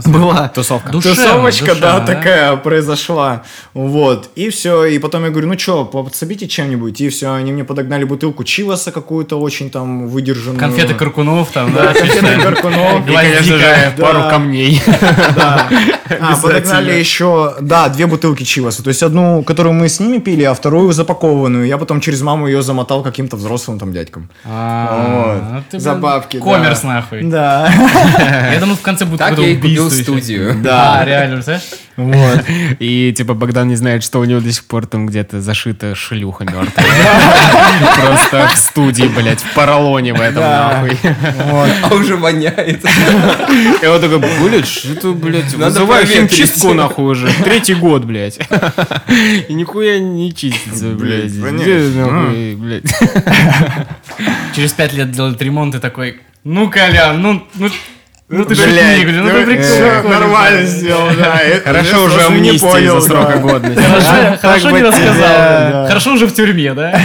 Была тусовка. Тусовочка, да, такая произошла. Вот. И все. И потом я говорю, ну что, подсобите чем-нибудь. И все, они мне подогнали бутылку чиваса какую-то очень там выдержанную. Конфеты Каркунов там, да. Конфеты Каркунов. И, конечно же, пару камней. Да. Подогнали еще, да, 2 бутылки чиваса. То есть одну, которую мы с ними пили, а вторую запакованную. Я потом через маму ее замотал каким-то взрослым там дядькам. За бабки. Коммерс нахуй. Да. Я думал, в конце будет убил студию. Да, реально, да? Вот. И, типа, Богдан не знает, что у него до сих пор там где-то зашита шлюха мертвая. Просто в студии, блядь, в поролоне в этом, нахуй. А уже воняет. И он такой, блядь, что-то, блядь, вызываю химчистку, нахуй, уже. 3-й год, блядь. И нихуя не чистится, блядь. Через 5 лет делают ремонт и такой, ну, Колян, ну... Ну ты же книгу, ну ты прикольно. Нормально сделал, да. Хорошо уже амнистия за срока годности. Хорошо не рассказал. Хорошо уже в тюрьме, да?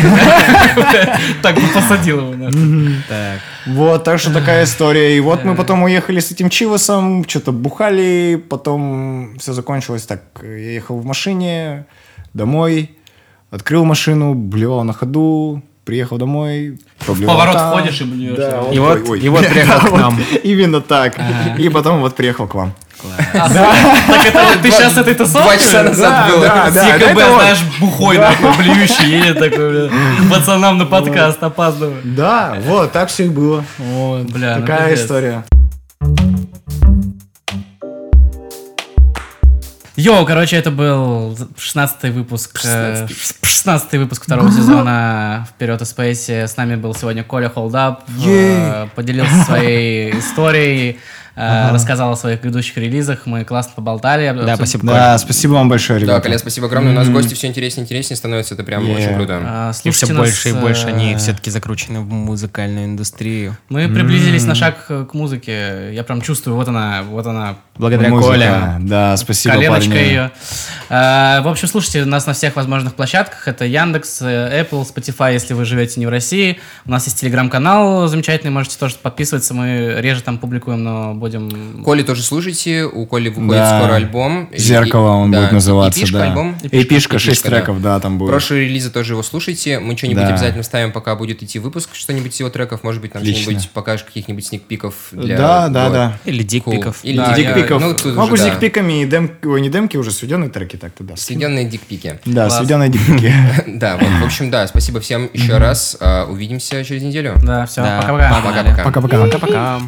Так, посадил его. Так. Вот, так что такая история. И вот мы потом уехали с этим чивасом, что-то бухали, потом все закончилось так. Я ехал в машине домой, открыл машину, блевал на ходу. Приехал домой, проблема. Поворот там, входишь и блюешь. Да, и вот приехал к нам. Именно так. А-а-а. И потом вот приехал к вам. Так это ты сейчас этой тусовки? 2 часа назад было. СКБ, знаешь, бухой такой, блюющий, едет такой, пацанам на подкаст опаздываю. Да, вот, так все и было. Такая история. Йоу, короче, это был 16-й выпуск 16-й выпуск 2-го сезона «Вперед и Спейси». С нами был сегодня Коля Холдап. Поделился своей историей, рассказал о своих грядущих релизах. Мы классно поболтали. Да, спасибо, Коля. Да, спасибо вам большое, ребята. Да, Коля, спасибо огромное. У нас гости все интереснее и интереснее становятся. Это прям очень круто. Слушайте, все больше и больше они все-таки закручены в музыкальную индустрию. Мы приблизились на шаг к музыке. Я прям чувствую, вот она. Благодаря Коле. Да, спасибо, парни. Коленочка ее. В общем, слушайте нас на всех возможных площадках. Это Яндекс, Apple, Spotify, если вы живете не в России. У нас есть телеграм-канал замечательный, можете тоже подписываться. Мы реже там публикуем, но будем... Коли тоже слушайте, у Коли выходит скоро альбом. «Зеркало» он будет называться. Эпишка, да. Альбом. Эпишка, 6 треков, да, там будет. Прошлые релизы тоже его слушайте. Мы что-нибудь обязательно вставим, пока будет идти выпуск, что-нибудь из его треков. Может быть, нам что-нибудь покажешь, каких-нибудь сникпиков. Да. Или дикпиков. Могу с дикпиками и демки, не демки, уже сведенные треки так-то, да. Сведенные дикпики. Да, сведенные дикпики. Да, в общем, да, спасибо всем еще раз. Увидимся через неделю. Да, все, пока-пока. Пока-пока.